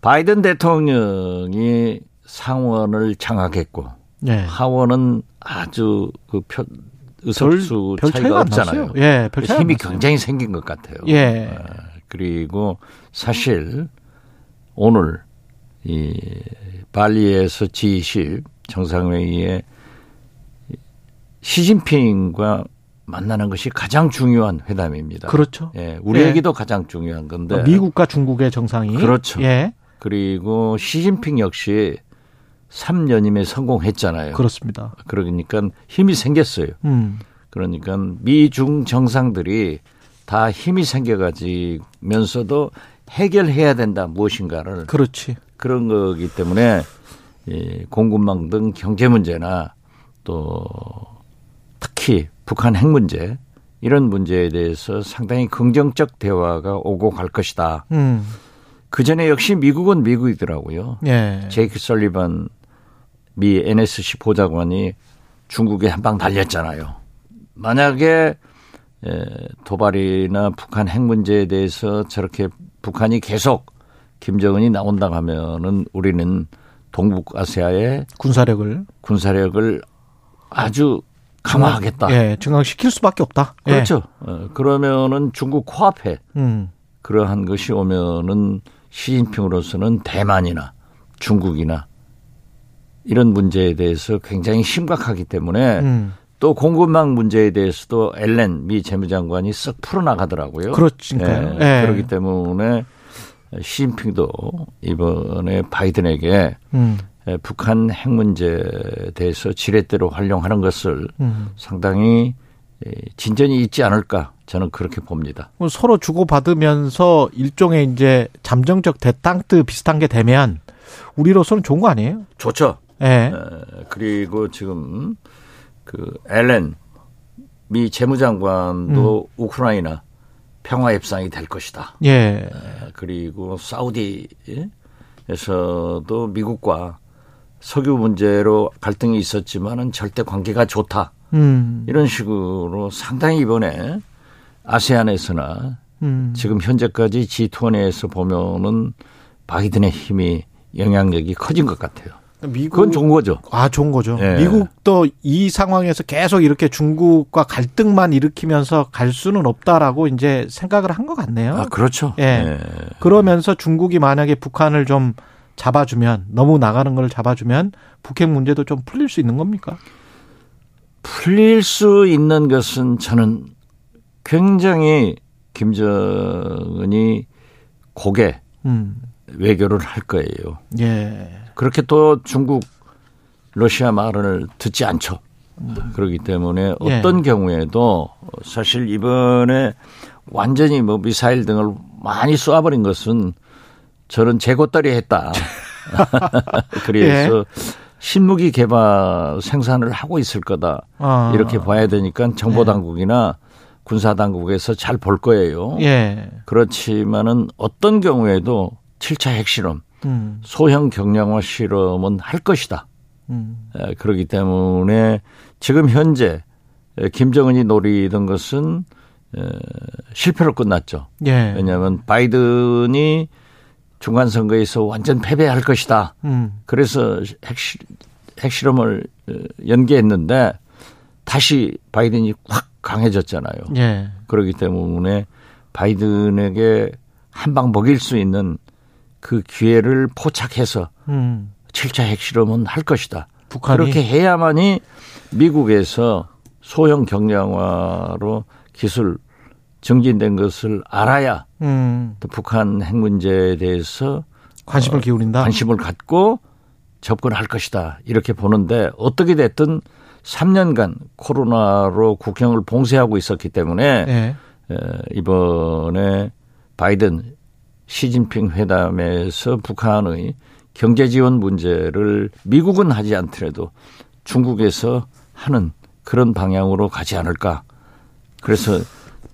바이든 대통령이 상원을 장악했고 예. 하원은 아주 그 표, 의석수 별, 별 차이가, 차이가 없잖아요. 예, 별 차이가 힘이 굉장히 생긴 것 같아요. 예. 아, 그리고 사실 오늘 이 발리에서 지 이십 정상회의에 시진핑과 만나는 것이 가장 중요한 회담입니다. 그렇죠. 예, 우리에게도 예. 가장 중요한 건데. 미국과 중국의 정상이. 그렇죠. 예. 그리고 시진핑 역시 삼 연임에 성공했잖아요. 그렇습니다. 그러니까 힘이 생겼어요. 음. 그러니까 미중 정상들이 다 힘이 생겨가지면서도 해결해야 된다 무엇인가를. 그렇지. 그런 거기 때문에 이 공급망 등 경제 문제나 또 특히 북한 핵 문제 이런 문제에 대해서 상당히 긍정적 대화가 오고 갈 것이다. 음. 그전에 역시 미국은 미국이더라고요. 예. 제이크 설리번 미 엔에스씨 보좌관이 중국에 한 방 날렸잖아요. 만약에 도발이나 북한 핵 문제에 대해서 저렇게 북한이 계속 김정은이 나온다 하면은 우리는 동북아시아의 군사력을 군사력을 아주 강화하겠다. 예, 증강시킬 수밖에 없다. 그렇죠. 예. 그러면은 중국 코앞에 음. 그러한 것이 오면은 시진핑으로서는 대만이나 중국이나 이런 문제에 대해서 굉장히 심각하기 때문에 음. 또 공급망 문제에 대해서도 앨런 미 재무장관이 쓱 풀어나가더라고요. 그렇습니까? 예. 예. 그렇기 때문에 시진핑도 이번에 바이든에게 음. 북한 핵 문제에 대해서 지렛대로 활용하는 것을 음. 상당히 진전이 있지 않을까 저는 그렇게 봅니다. 서로 주고받으면서 일종의 이제 잠정적 대땅뜨 비슷한 게 되면 우리로서는 좋은 거 아니에요? 좋죠. 네. 그리고 지금 그 앨런 미 재무장관도 음. 우크라이나 평화 협상이 될 것이다. 예. 그리고 사우디에서도 미국과 석유 문제로 갈등이 있었지만은 절대 관계가 좋다. 음. 이런 식으로 상당히 이번에 아세안에서나 음. 지금 현재까지 지투 내에서 보면은 바이든의 힘이 영향력이 커진 것 같아요. 미국, 그건 좋은 거죠. 아, 좋은 거죠. 예. 미국도 이 상황에서 계속 이렇게 중국과 갈등만 일으키면서 갈 수는 없다라고 이제 생각을 한 것 같네요. 아, 그렇죠. 예. 예. 그러면서 중국이 만약에 북한을 좀 잡아주면, 너무 나가는 걸 잡아주면 북핵 문제도 좀 풀릴 수 있는 겁니까? 풀릴 수 있는 것은 저는 굉장히 김정은이 고개 음. 외교를 할 거예요. 예. 그렇게 또 중국, 러시아 말을 듣지 않죠. 그렇기 때문에 어떤 예. 경우에도 사실 이번에 완전히 뭐 미사일 등을 많이 쏘아버린 것은 저런 재고떨이 했다. 그래서 예. 신무기 개발 생산을 하고 있을 거다. 아. 이렇게 봐야 되니까 정보당국이나 예. 군사당국에서 잘 볼 거예요. 예. 그렇지만은 어떤 경우에도 칠 차 핵실험. 음. 소형 경량화 실험은 할 것이다. 음. 그렇기 때문에 지금 현재 김정은이 노리던 것은 실패로 끝났죠. 예. 왜냐하면 바이든이 중간 선거에서 완전 패배할 것이다. 음. 그래서 핵실, 핵실험을 연기했는데 다시 바이든이 확 강해졌잖아요. 예. 그렇기 때문에 바이든에게 한 방 먹일 수 있는 그 기회를 포착해서 음. 칠 차 핵실험은 할 것이다. 북한이. 그렇게 해야만이 미국에서 소형 경량화로 기술 증진된 것을 알아야 음. 또 북한 핵 문제에 대해서 관심을 기울인다. 관심을 갖고 접근할 것이다. 이렇게 보는데 어떻게 됐든 삼 년간 코로나로 국경을 봉쇄하고 있었기 때문에 네. 이번에 바이든 시진핑 회담에서 북한의 경제 지원 문제를 미국은 하지 않더라도 중국에서 하는 그런 방향으로 가지 않을까. 그래서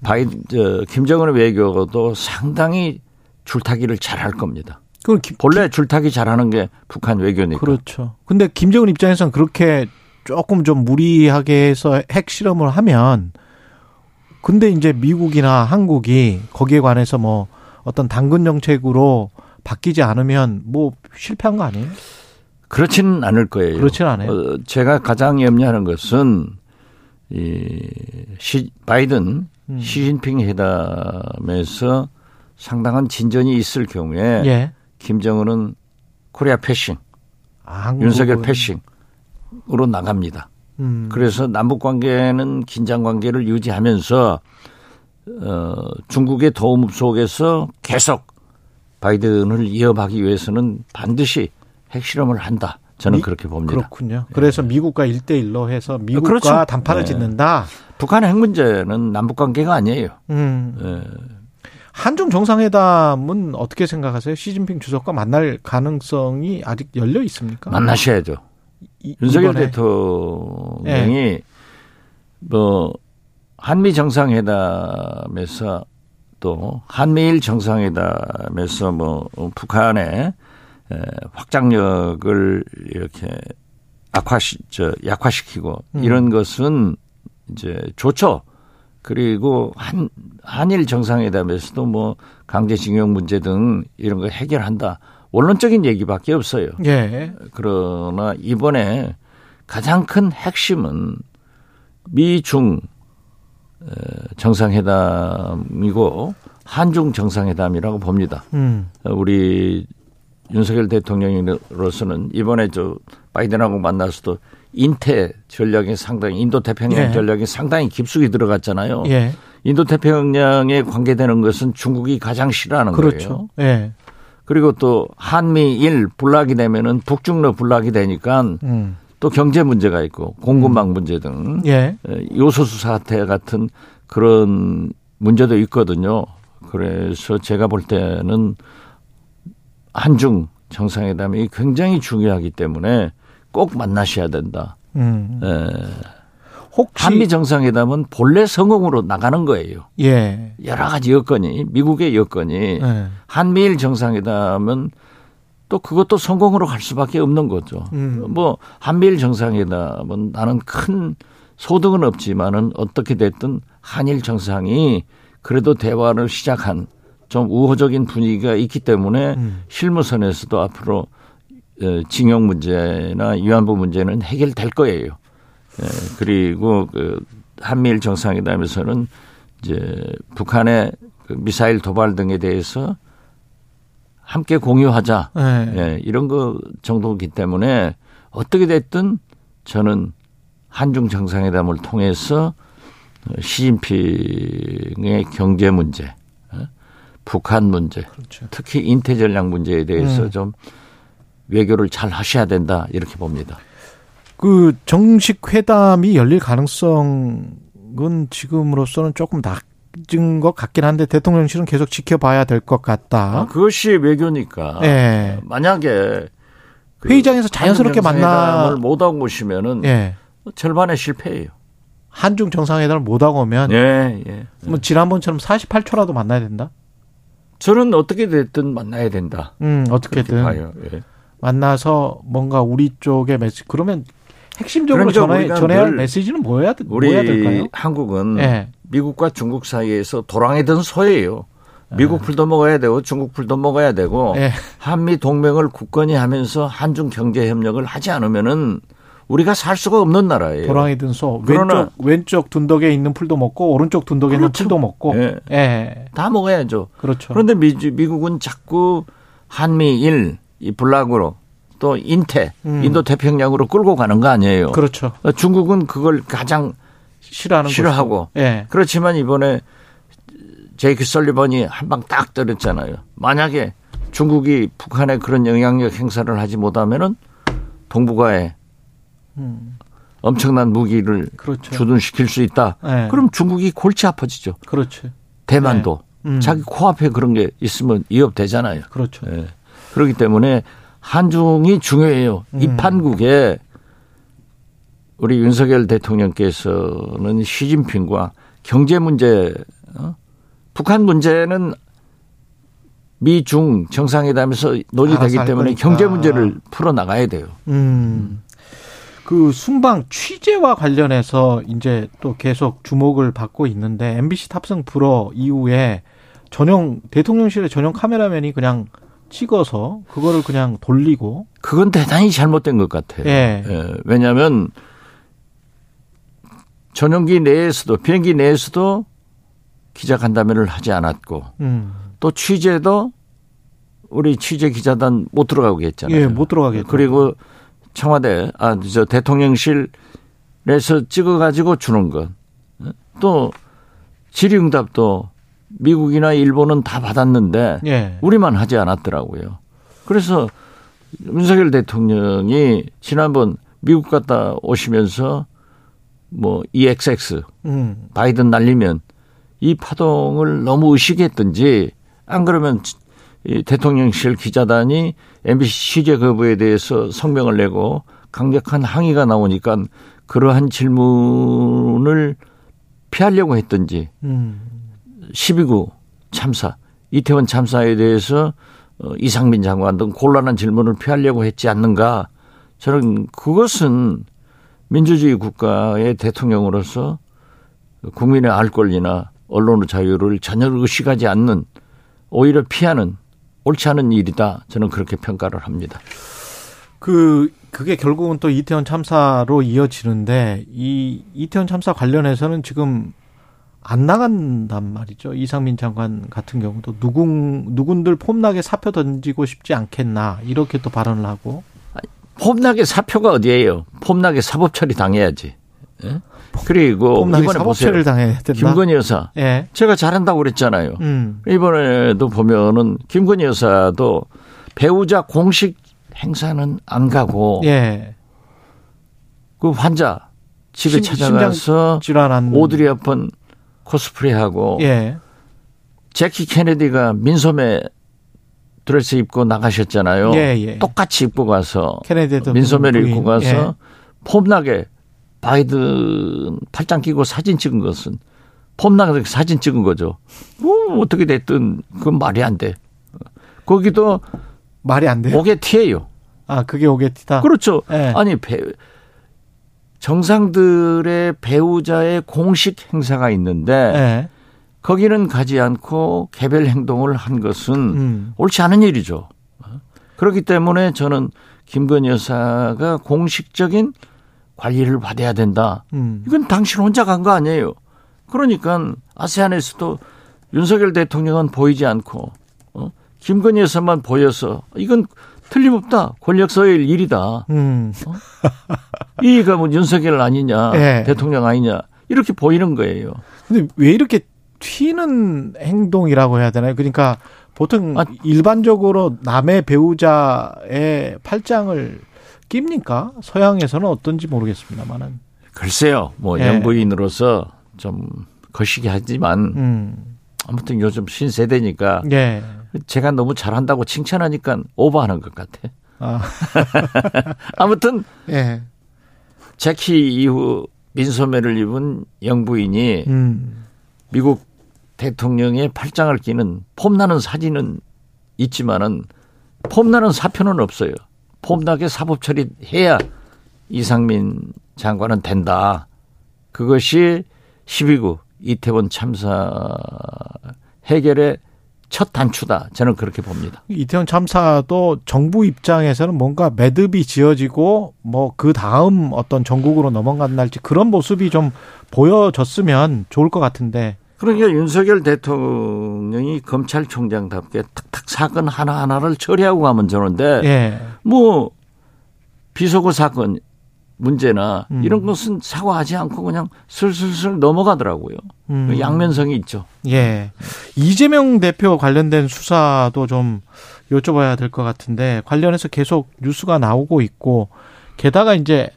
바이 저, 김정은의 외교도 상당히 줄타기를 잘할 겁니다. 그럼 김, 본래 줄타기 잘하는 게 북한 외교니까. 그렇죠. 근데 김정은 입장에서는 그렇게 조금 좀 무리하게 해서 핵실험을 하면 근데 이제 미국이나 한국이 거기에 관해서 뭐 어떤 당근 정책으로 바뀌지 않으면 뭐 실패한 거 아니에요? 그렇지는 않을 거예요. 그렇지는 않아요. 제가 가장 염려하는 것은 이 시, 바이든 음. 시진핑 회담에서 상당한 진전이 있을 경우에 예. 김정은은 코리아 패싱, 아, 윤석열 패싱으로 나갑니다. 음. 그래서 남북관계는 긴장관계를 유지하면서 어, 중국의 도움 속에서 계속 바이든을 이어가기 위해서는 반드시 핵실험을 한다. 저는 미, 그렇게 봅니다. 그렇군요. 예. 그래서 미국과 일대일로 해서 미국과 그렇죠. 단판을 예. 짓는다. 북한 핵 문제는 남북관계가 아니에요. 음. 예. 한중 정상회담은 어떻게 생각하세요? 시진핑 주석과 만날 가능성이 아직 열려 있습니까? 만나셔야죠. 이, 윤석열 이번에. 대통령이 예. 뭐 한미 정상회담에서 또 한미일 정상회담에서 뭐 북한의 확장력을 이렇게 악화시, 저, 약화시키고 음. 이런 것은 이제 좋죠. 그리고 한, 한일 정상회담에서도 뭐 강제징용 문제 등 이런 거 해결한다. 원론적인 얘기밖에 없어요. 예. 그러나 이번에 가장 큰 핵심은 미중 정상회담이고 한중 정상회담이라고 봅니다. 음. 우리 윤석열 대통령으로서는 이번에 저 바이든하고 만나서도 인태 전략이 상당히 인도태평양 예. 전략이 상당히 깊숙이 들어갔잖아요. 예. 인도태평양에 관계되는 것은 중국이 가장 싫어하는 그렇죠. 거예요. 예. 그리고 또 한미일 불락이 되면은 북중러 불락이 되니까 음. 또 경제 문제가 있고 공급망 문제 등 예. 요소수 사태 같은 그런 문제도 있거든요. 그래서 제가 볼 때는 한중 정상회담이 굉장히 중요하기 때문에 꼭 만나셔야 된다. 음. 예. 혹시 한미 정상회담은 본래 성공으로 나가는 거예요. 예. 여러 가지 여건이 미국의 여건이 예. 한미일 정상회담은 또 그것도 성공으로 갈 수밖에 없는 거죠. 음. 뭐 한미일 정상회담은 나는 큰 소득은 없지만은 어떻게 됐든 한일 정상이 그래도 대화를 시작한 좀 우호적인 분위기가 있기 때문에 음. 실무선에서도 앞으로 징용 문제나 위안부 문제는 해결될 거예요. 예, 그리고 그 한미일 정상회담에서는 이제 북한의 미사일 도발 등에 대해서 함께 공유하자. 네. 예, 이런 거 정도이기 때문에 어떻게 됐든 저는 한중 정상회담을 통해서 시진핑의 경제 문제, 북한 문제, 그렇죠. 특히 인태 전략 문제에 대해서 네. 좀 외교를 잘 하셔야 된다 이렇게 봅니다. 그 정식 회담이 열릴 가능성은 지금으로서는 조금 낮. 진 것 같긴 한데 대통령실은 계속 지켜봐야 될 것 같다. 아, 그것이 외교니까. 네. 만약에 그 회의장에서 자연스럽게 만남을 못 하고 오시면은 네. 절반의 실패예요. 한중 정상회담을 못 하고 오면, 예, 예. 뭐 지난번처럼 사십팔 초라도 만나야 된다. 저는 어떻게 됐든 만나야 된다. 음, 어떻게든 예. 만나서 뭔가 우리 쪽의 메시 그러면 핵심적으로 전해, 전해야 할 메시지는 뭐야, 뭐야 될까요? 우리 한국은. 예. 미국과 중국 사이에서 도랑이든 소예요. 미국 풀도 먹어야 되고 중국 풀도 먹어야 되고 예. 한미 동맹을 굳건히 하면서 한중 경제 협력을 하지 않으면은 우리가 살 수가 없는 나라예요. 도랑이든 소. 왼쪽 왼쪽 둔덕에 있는 풀도 먹고 오른쪽 둔덕에 그렇죠. 있는 풀도 먹고 예. 예. 다 먹어야죠. 그렇죠. 그런데 미, 미국은 자꾸 한미일 이 블락으로 또 인태 음. 인도 태평양으로 끌고 가는 거 아니에요. 그렇죠. 중국은 그걸 가장 싫어하는 싫어하고. 예. 그렇지만 이번에 제이크 설리번이 한 방 딱 때렸잖아요. 만약에 중국이 북한에 그런 영향력 행사를 하지 못하면은 동북아에 음. 엄청난 무기를 그렇죠. 주둔시킬 수 있다. 예. 그럼 중국이 골치 아파지죠. 그렇죠. 대만도 예. 음. 자기 코앞에 그런 게 있으면 위협되잖아요. 그렇죠. 예. 그렇기 때문에 한중이 중요해요. 음. 이 판국에. 우리 윤석열 대통령께서는 시진핑과 경제 문제, 어? 북한 문제는 미중 정상회담에서 논의되기 때문에 경제 문제를 풀어나가야 돼요. 음. 그 순방 취재와 관련해서 이제 또 계속 주목을 받고 있는데 엠비씨 탑승 불허 이후에 전용, 대통령실의 전용 카메라맨이 그냥 찍어서 그거를 그냥 돌리고. 그건 대단히 잘못된 것 같아요. 예. 예. 왜냐하면 전용기 내에서도 비행기 내에서도 기자간담회를 하지 않았고 음. 또 취재도 우리 취재 기자단 못 들어가게 했잖아요. 예, 못 들어가게. 그리고 청와대 아 저 대통령실에서 찍어 가지고 주는 것. 또 질의응답도 미국이나 일본은 다 받았는데 예. 우리만 하지 않았더라고요. 그래서 윤석열 대통령이 지난번 미국 갔다 오시면서 뭐 이엑스엑스 음. 바이든 날리면 이 파동을 너무 의식했든지 안 그러면 이 대통령실 기자단이 엠비씨 취재 거부에 대해서 성명을 내고 강력한 항의가 나오니까 그러한 질문을 피하려고 했던지 음. 십이 구 참사, 이태원 참사에 대해서 이상민 장관 등 곤란한 질문을 피하려고 했지 않는가. 저는 그것은 민주주의 국가의 대통령으로서 국민의 알 권리나 언론의 자유를 전혀 의식하지 않는, 오히려 피하는 옳지 않은 일이다. 저는 그렇게 평가를 합니다. 그 그게 결국은 또 이태원 참사로 이어지는데, 이 이태원 참사 관련해서는 지금 안 나간단 말이죠. 이상민 장관 같은 경우도 누군 누군들 폼나게 사표 던지고 싶지 않겠나 이렇게 또 발언을 하고. 아니, 폼나게 사표가 어디예요? 폼나게 사법 처리 당해야지. 예? 그리고 이번에 보세요. 김건희 여사. 예. 제가 잘한다고 그랬잖아요. 음. 이번에도 보면은 김건희 여사도 배우자 공식 행사는 안 가고, 예. 그 환자 집에 심, 찾아가서 질환한... 오드리 헵번 코스프레하고, 예. 제키 케네디가 민소매 드레스 입고 나가셨잖아요. 예, 예. 똑같이 입고 가서 민소매를 부인. 입고 가서 예. 폼나게 바이든 팔짱 끼고 사진 찍은 것은 폼나게 사진 찍은 거죠. 뭐 어떻게 됐든 그건 말이 안 돼. 거기도 말이 안 돼요. 오게티예요. 아, 그게 오게티다. 그렇죠. 네. 아니 배, 정상들의 배우자의 공식 행사가 있는데 네. 거기는 가지 않고 개별 행동을 한 것은 음. 옳지 않은 일이죠. 그렇기 때문에 저는 김건희 여사가 공식적인 관리를 받아야 된다. 음. 이건 당신 혼자 간 거 아니에요. 그러니까 아세안에서도 윤석열 대통령은 보이지 않고 어? 김건희 여사만 보여서 이건 틀림없다. 권력서열 일이다. 음. 어? 이가 뭐 윤석열 아니냐, 네. 대통령 아니냐 이렇게 보이는 거예요. 그런데 왜 이렇게 튀는 행동이라고 해야 되나요? 그러니까 보통 아, 일반적으로 남의 배우자의 팔짱을 깁니까? 서양에서는 어떤지 모르겠습니다만은. 글쎄요. 뭐 예. 영부인으로서 좀 거시기 하지만 음. 아무튼 요즘 신세대니까 예. 제가 너무 잘한다고 칭찬하니까 오버하는 것 같아. 아. 아무튼 예. 제키 이후 민소매를 입은 영부인이 음. 미국 대통령의 팔짱을 끼는 폼나는 사진은 있지만은 폼나는 사표는 없어요. 폼나게 사법 처리해야 이상민 장관은 된다. 그것이 십이 구 이태원 참사 해결의 첫 단추다. 저는 그렇게 봅니다. 이태원 참사도 정부 입장에서는 뭔가 매듭이 지어지고 뭐 그 다음 어떤 전국으로 넘어간 날지 그런 모습이 좀 보여졌으면 좋을 것 같은데. 그러니까 윤석열 대통령이 검찰총장답게 탁탁 사건 하나하나를 처리하고 가면 좋은데 예. 뭐 비속어 사건 문제나 음. 이런 것은 사과하지 않고 그냥 슬슬슬 넘어가더라고요. 음. 양면성이 있죠. 예. 이재명 대표 관련된 수사도 좀 여쭤봐야 될 것 같은데, 관련해서 계속 뉴스가 나오고 있고, 게다가 이제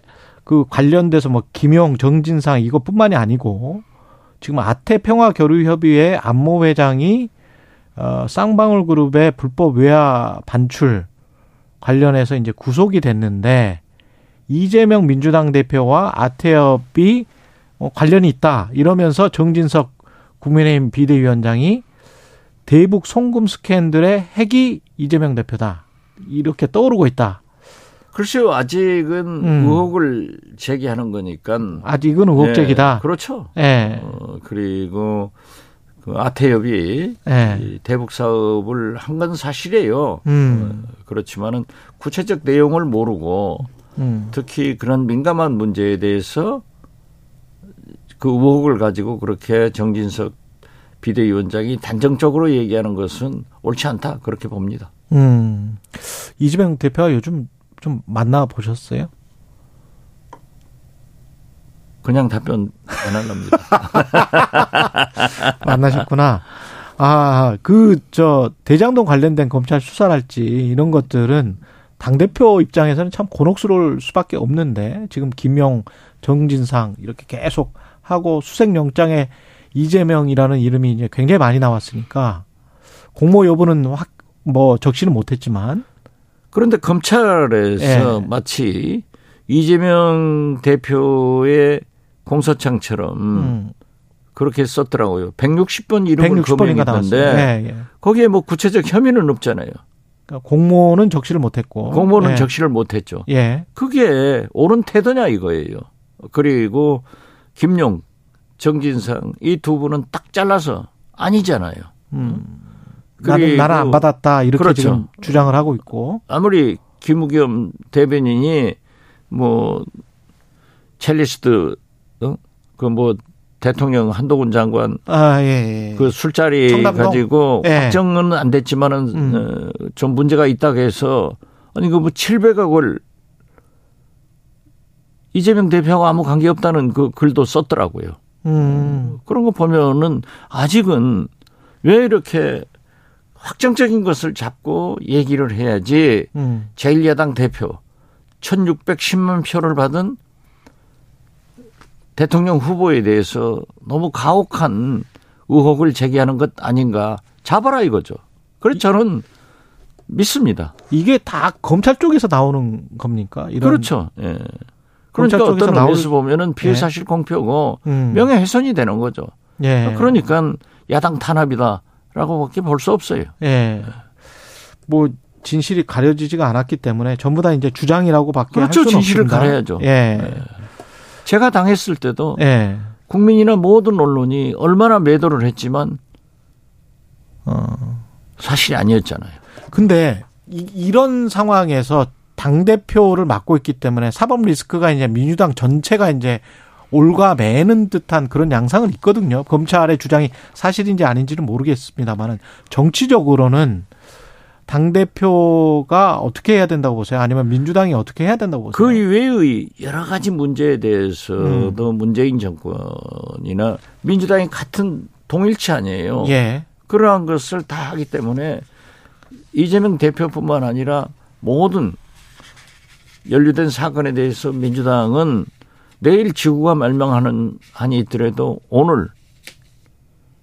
그 관련돼서 뭐 김용, 정진상 이것뿐만이 아니고 지금 아태평화교류협의회 안모 회장이 어, 쌍방울그룹의 불법 외화 반출 관련해서 이제 구속이 됐는데, 이재명 민주당 대표와 아태협이 어, 관련이 있다 이러면서 정진석 국민의힘 비대위원장이 대북 송금 스캔들의 핵이 이재명 대표다 이렇게 떠오르고 있다. 글쎄요. 아직은 음. 의혹을 제기하는 거니까. 아직은 의혹 제기다. 네, 그렇죠. 네. 어, 그리고 그 아태협이 네. 대북 사업을 한 건 사실이에요. 음. 어, 그렇지만은 구체적 내용을 모르고 음. 특히 그런 민감한 문제에 대해서 그 의혹을 가지고 그렇게 정진석 비대위원장이 단정적으로 얘기하는 것은 옳지 않다. 그렇게 봅니다. 음. 이재명 대표가 요즘 좀 만나보셨어요? 그냥 답변 안 하랍니다. 만나셨구나. 아, 그, 저, 대장동 관련된 검찰 수사랄지 이런 것들은 당대표 입장에서는 참 곤혹스러울 수밖에 없는데, 지금 김용, 정진상 이렇게 계속 하고 수색영장에 이재명이라는 이름이 이제 굉장히 많이 나왔으니까 공모 여부는 확, 뭐, 적시는 못했지만, 그런데 검찰에서 예. 마치 이재명 대표의 공소장처럼 음. 그렇게 썼더라고요. 백육십 번 이름을 검명했는데 네, 예. 거기에 뭐 구체적 혐의는 없잖아요. 그러니까 공모는 적시를 못했고. 공모는 예. 적시를 못했죠. 예. 그게 옳은 태도냐 이거예요. 그리고 김용, 정진상 이 두 분은 딱 잘라서 아니잖아요. 음. 나는 나라 안 받았다 이렇게 그렇죠. 지금 주장을 하고 있고. 아무리 김우겸 대변인이 뭐 첼리스트 어? 그 뭐 대통령 한동훈 장관 아, 예, 예. 그 술자리 청담동? 가지고 확정은 예. 안 됐지만은 음. 어, 좀 문제가 있다고 해서 아니 그 뭐 칠백억을 이재명 대표하고 아무 관계 없다는 그 글도 썼더라고요. 음. 그런 거 보면은 아직은 왜 이렇게 확정적인 것을 잡고 얘기를 해야지 음. 제일 야당 대표 천육백십만 표를 받은 대통령 후보에 대해서 너무 가혹한 의혹을 제기하는 것 아닌가 잡아라 이거죠. 그래서 저는 믿습니다. 이게 다 검찰 쪽에서 나오는 겁니까? 이런. 그렇죠. 예. 그러니까 어떤 의미에서 나올... 보면은 피해 사실 공표고 음. 명예훼손이 되는 거죠. 예. 그러니까 야당 탄압이다라고밖에 볼 수 없어요. 예. 뭐 진실이 가려지지가 않았기 때문에 전부 다 이제 주장이라고밖에 그렇죠. 할 수는 진실을 없습니다. 가려야죠. 예. 예. 제가 당했을 때도 예. 국민이나 모든 언론이 얼마나 매도를 했지만 어. 사실이 아니었잖아요. 근데 이, 이런 상황에서 당대표를 맡고 있기 때문에 사법 리스크가 이제 민주당 전체가 이제 올과 매는 듯한 그런 양상은 있거든요. 검찰의 주장이 사실인지 아닌지는 모르겠습니다만은 정치적으로는 당대표가 어떻게 해야 된다고 보세요? 아니면 민주당이 어떻게 해야 된다고 보세요? 그 외의 여러 가지 문제에 대해서도 음. 문재인 정권이나 민주당이 같은 동일체 아니에요. 예. 그러한 것을 다 하기 때문에 이재명 대표뿐만 아니라 모든 연루된 사건에 대해서 민주당은 내일 지구가 멸망하는 한이 있더라도 오늘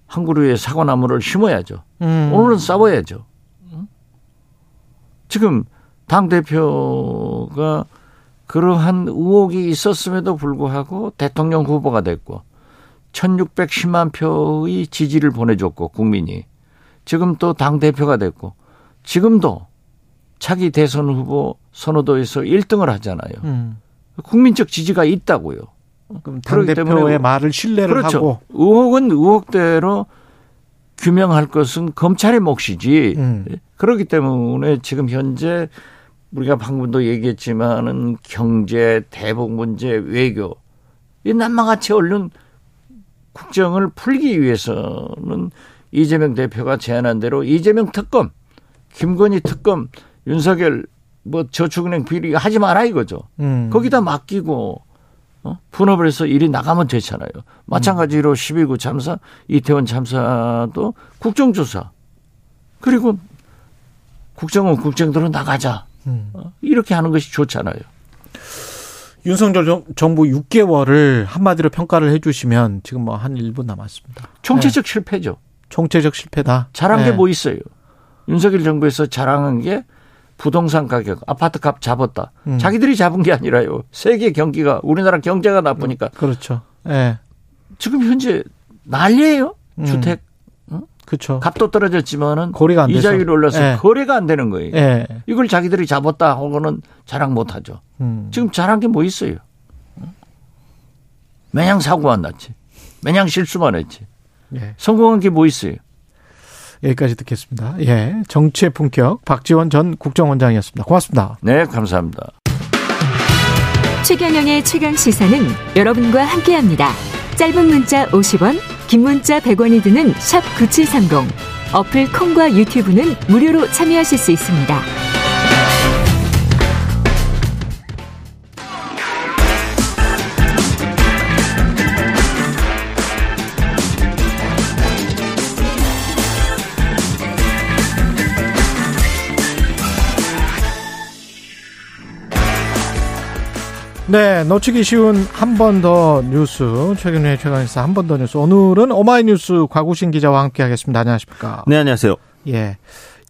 한 그루의 사과나무를 심어야죠. 음. 오늘은 싸워야죠. 지금 당대표가 그러한 의혹이 있었음에도 불구하고 대통령 후보가 됐고 천육백십만 표의 지지를 보내줬고 국민이 지금 또 당대표가 됐고 지금도 차기 대선 후보 선호도에서 일 등을 하잖아요. 음. 국민적 지지가 있다고요. 그럼 당대표의 말을 신뢰를 그렇죠. 하고. 의혹은 의혹대로 규명할 것은 검찰의 몫이지. 음. 그렇기 때문에 지금 현재 우리가 방금도 얘기했지만은 경제, 대북 문제, 외교 이 난마같이 얼른 국정을 풀기 위해서는 이재명 대표가 제안한 대로 이재명 특검, 김건희 특검, 윤석열 뭐 저축은행 비리 하지 마라 이거죠. 음. 거기다 맡기고 어? 분업을 해서 일이 나가면 되잖아요. 마찬가지로 십이 구 참사, 이태원 참사도 국정조사. 그리고 국정은 국정대로 나가자. 음. 어? 이렇게 하는 것이 좋잖아요. 윤석열 정부 육 개월을 한마디로 평가를 해 주시면 지금 뭐 한 일 분 남았습니다. 총체적 네. 실패죠. 총체적 실패다. 잘한 네. 게 뭐 있어요. 윤석열 정부에서 자랑한 게 부동산 가격, 아파트 값 잡았다. 음. 자기들이 잡은 게 아니라요. 세계 경기가, 우리나라 경제가 나쁘니까. 음, 그렇죠. 예. 지금 현재 난리예요. 음. 주택. 응? 그렇죠. 값도 떨어졌지만은 거래가 안 이자율이 올라서 예. 거래가 안 되는 거예요. 예. 이걸 자기들이 잡았다 하고는 자랑 못 하죠. 음. 지금 잘한 게 뭐 있어요? 매냥 사고만 났지. 매냥 실수만 했지. 예. 성공한 게 뭐 있어요? 여기까지 듣겠습니다. 예, 정치의 품격 박지원 전 국정원장이었습니다. 고맙습니다. 네, 감사합니다. 최경영의 최강 시사는 여러분과 함께합니다. 짧은 문자 오십 원, 긴 문자 백 원이 드는 샵 구칠삼공. 어플 콩과 유튜브는 무료로 참여하실 수 있습니다. 네, 놓치기 쉬운 한 번 더 뉴스, 최근에 최강시사 한 번 더 뉴스. 오늘은 오마이뉴스 곽우신 기자와 함께하겠습니다. 안녕하십니까? 네, 안녕하세요. 예,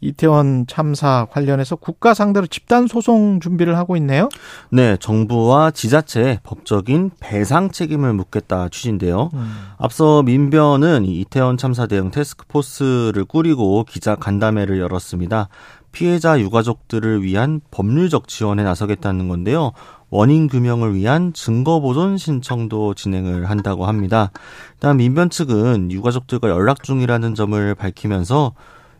이태원 참사 관련해서 국가 상대로 집단 소송 준비를 하고 있네요. 네, 정부와 지자체에 법적인 배상 책임을 묻겠다 취지인데요. 음. 앞서 민변은 이태원 참사 대응 태스크포스를 꾸리고 기자 간담회를 열었습니다. 피해자 유가족들을 위한 법률적 지원에 나서겠다는 건데요. 원인 규명을 위한 증거보존 신청도 진행을 한다고 합니다. 일단 민변 측은 유가족들과 연락 중이라는 점을 밝히면서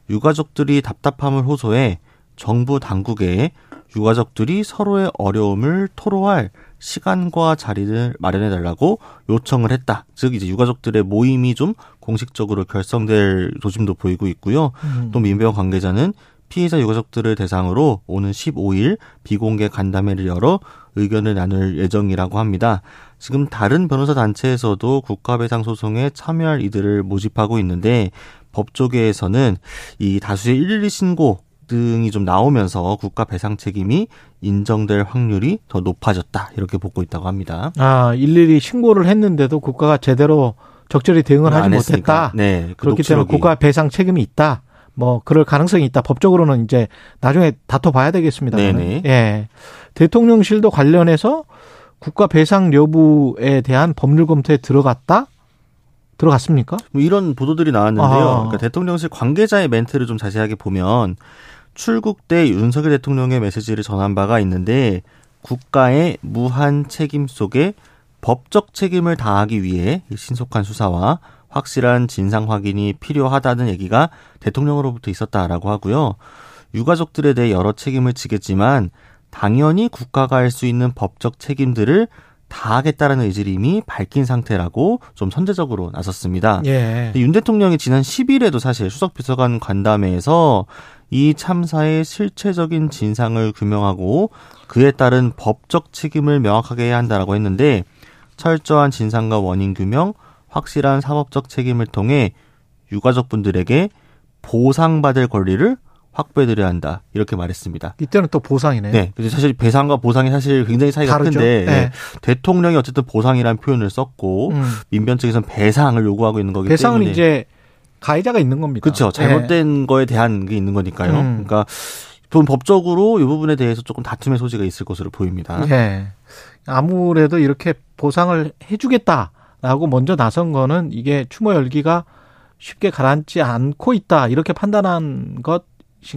유가족들이 답답함을 호소해 정부 당국에 유가족들이 서로의 어려움을 토로할 시간과 자리를 마련해달라고 요청을 했다. 즉 이제 유가족들의 모임이 좀 공식적으로 결성될 조짐도 보이고 있고요. 음. 또 민변 관계자는 피해자 유가족들을 대상으로 오는 십오일 비공개 간담회를 열어 의견을 나눌 예정이라고 합니다. 지금 다른 변호사 단체에서도 국가배상 소송에 참여할 이들을 모집하고 있는데 법조계에서는 이 다수의 일일이 신고 등이 좀 나오면서 국가 배상 책임이 인정될 확률이 더 높아졌다 이렇게 보고 있다고 합니다. 아, 일일이 신고를 했는데도 국가가 제대로 적절히 대응을 하지 못했다. 네, 그 그렇기 녹취록이. 때문에 국가 배상 책임이 있다. 뭐 그럴 가능성이 있다. 법적으로는 이제 나중에 다퉈봐야 되겠습니다. 네네. 예, 대통령실도 관련해서 국가 배상 여부에 대한 법률 검토에 들어갔다. 들어갔습니까? 뭐 이런 보도들이 나왔는데요. 아. 그러니까 대통령실 관계자의 멘트를 좀 자세하게 보면 출국 때 윤석열 대통령의 메시지를 전한 바가 있는데 국가의 무한 책임 속에 법적 책임을 다하기 위해 신속한 수사와 확실한 진상 확인이 필요하다는 얘기가 대통령으로부터 있었다라고 하고요. 유가족들에 대해 여러 책임을 지겠지만 당연히 국가가 할 수 있는 법적 책임들을 다하겠다라는 의지림이 밝힌 상태라고 좀 선제적으로 나섰습니다. 예. 윤 대통령이 지난 십일에도 사실 수석비서관 간담회에서 이 참사의 실체적인 진상을 규명하고 그에 따른 법적 책임을 명확하게 해야 한다라고 했는데 철저한 진상과 원인 규명, 확실한 사법적 책임을 통해 유가족분들에게 보상받을 권리를 확보해드려야 한다 이렇게 말했습니다. 이때는 또 보상이네요. 네, 사실 배상과 보상이 사실 굉장히 차이가 다르죠? 큰데 네. 네. 대통령이 어쨌든 보상이라는 표현을 썼고 음. 민변 측에서는 배상을 요구하고 있는 거기 배상은 때문에 배상은 이제 가해자가 있는 겁니다. 그렇죠. 잘못된 네. 거에 대한 게 있는 거니까요. 음. 그러니까 좀 법적으로 이 부분에 대해서 조금 다툼의 소지가 있을 것으로 보입니다. 네, 아무래도 이렇게 보상을 해주겠다라고 먼저 나선 거는 이게 추모 열기가 쉽게 가라앉지 않고 있다 이렇게 판단한 것.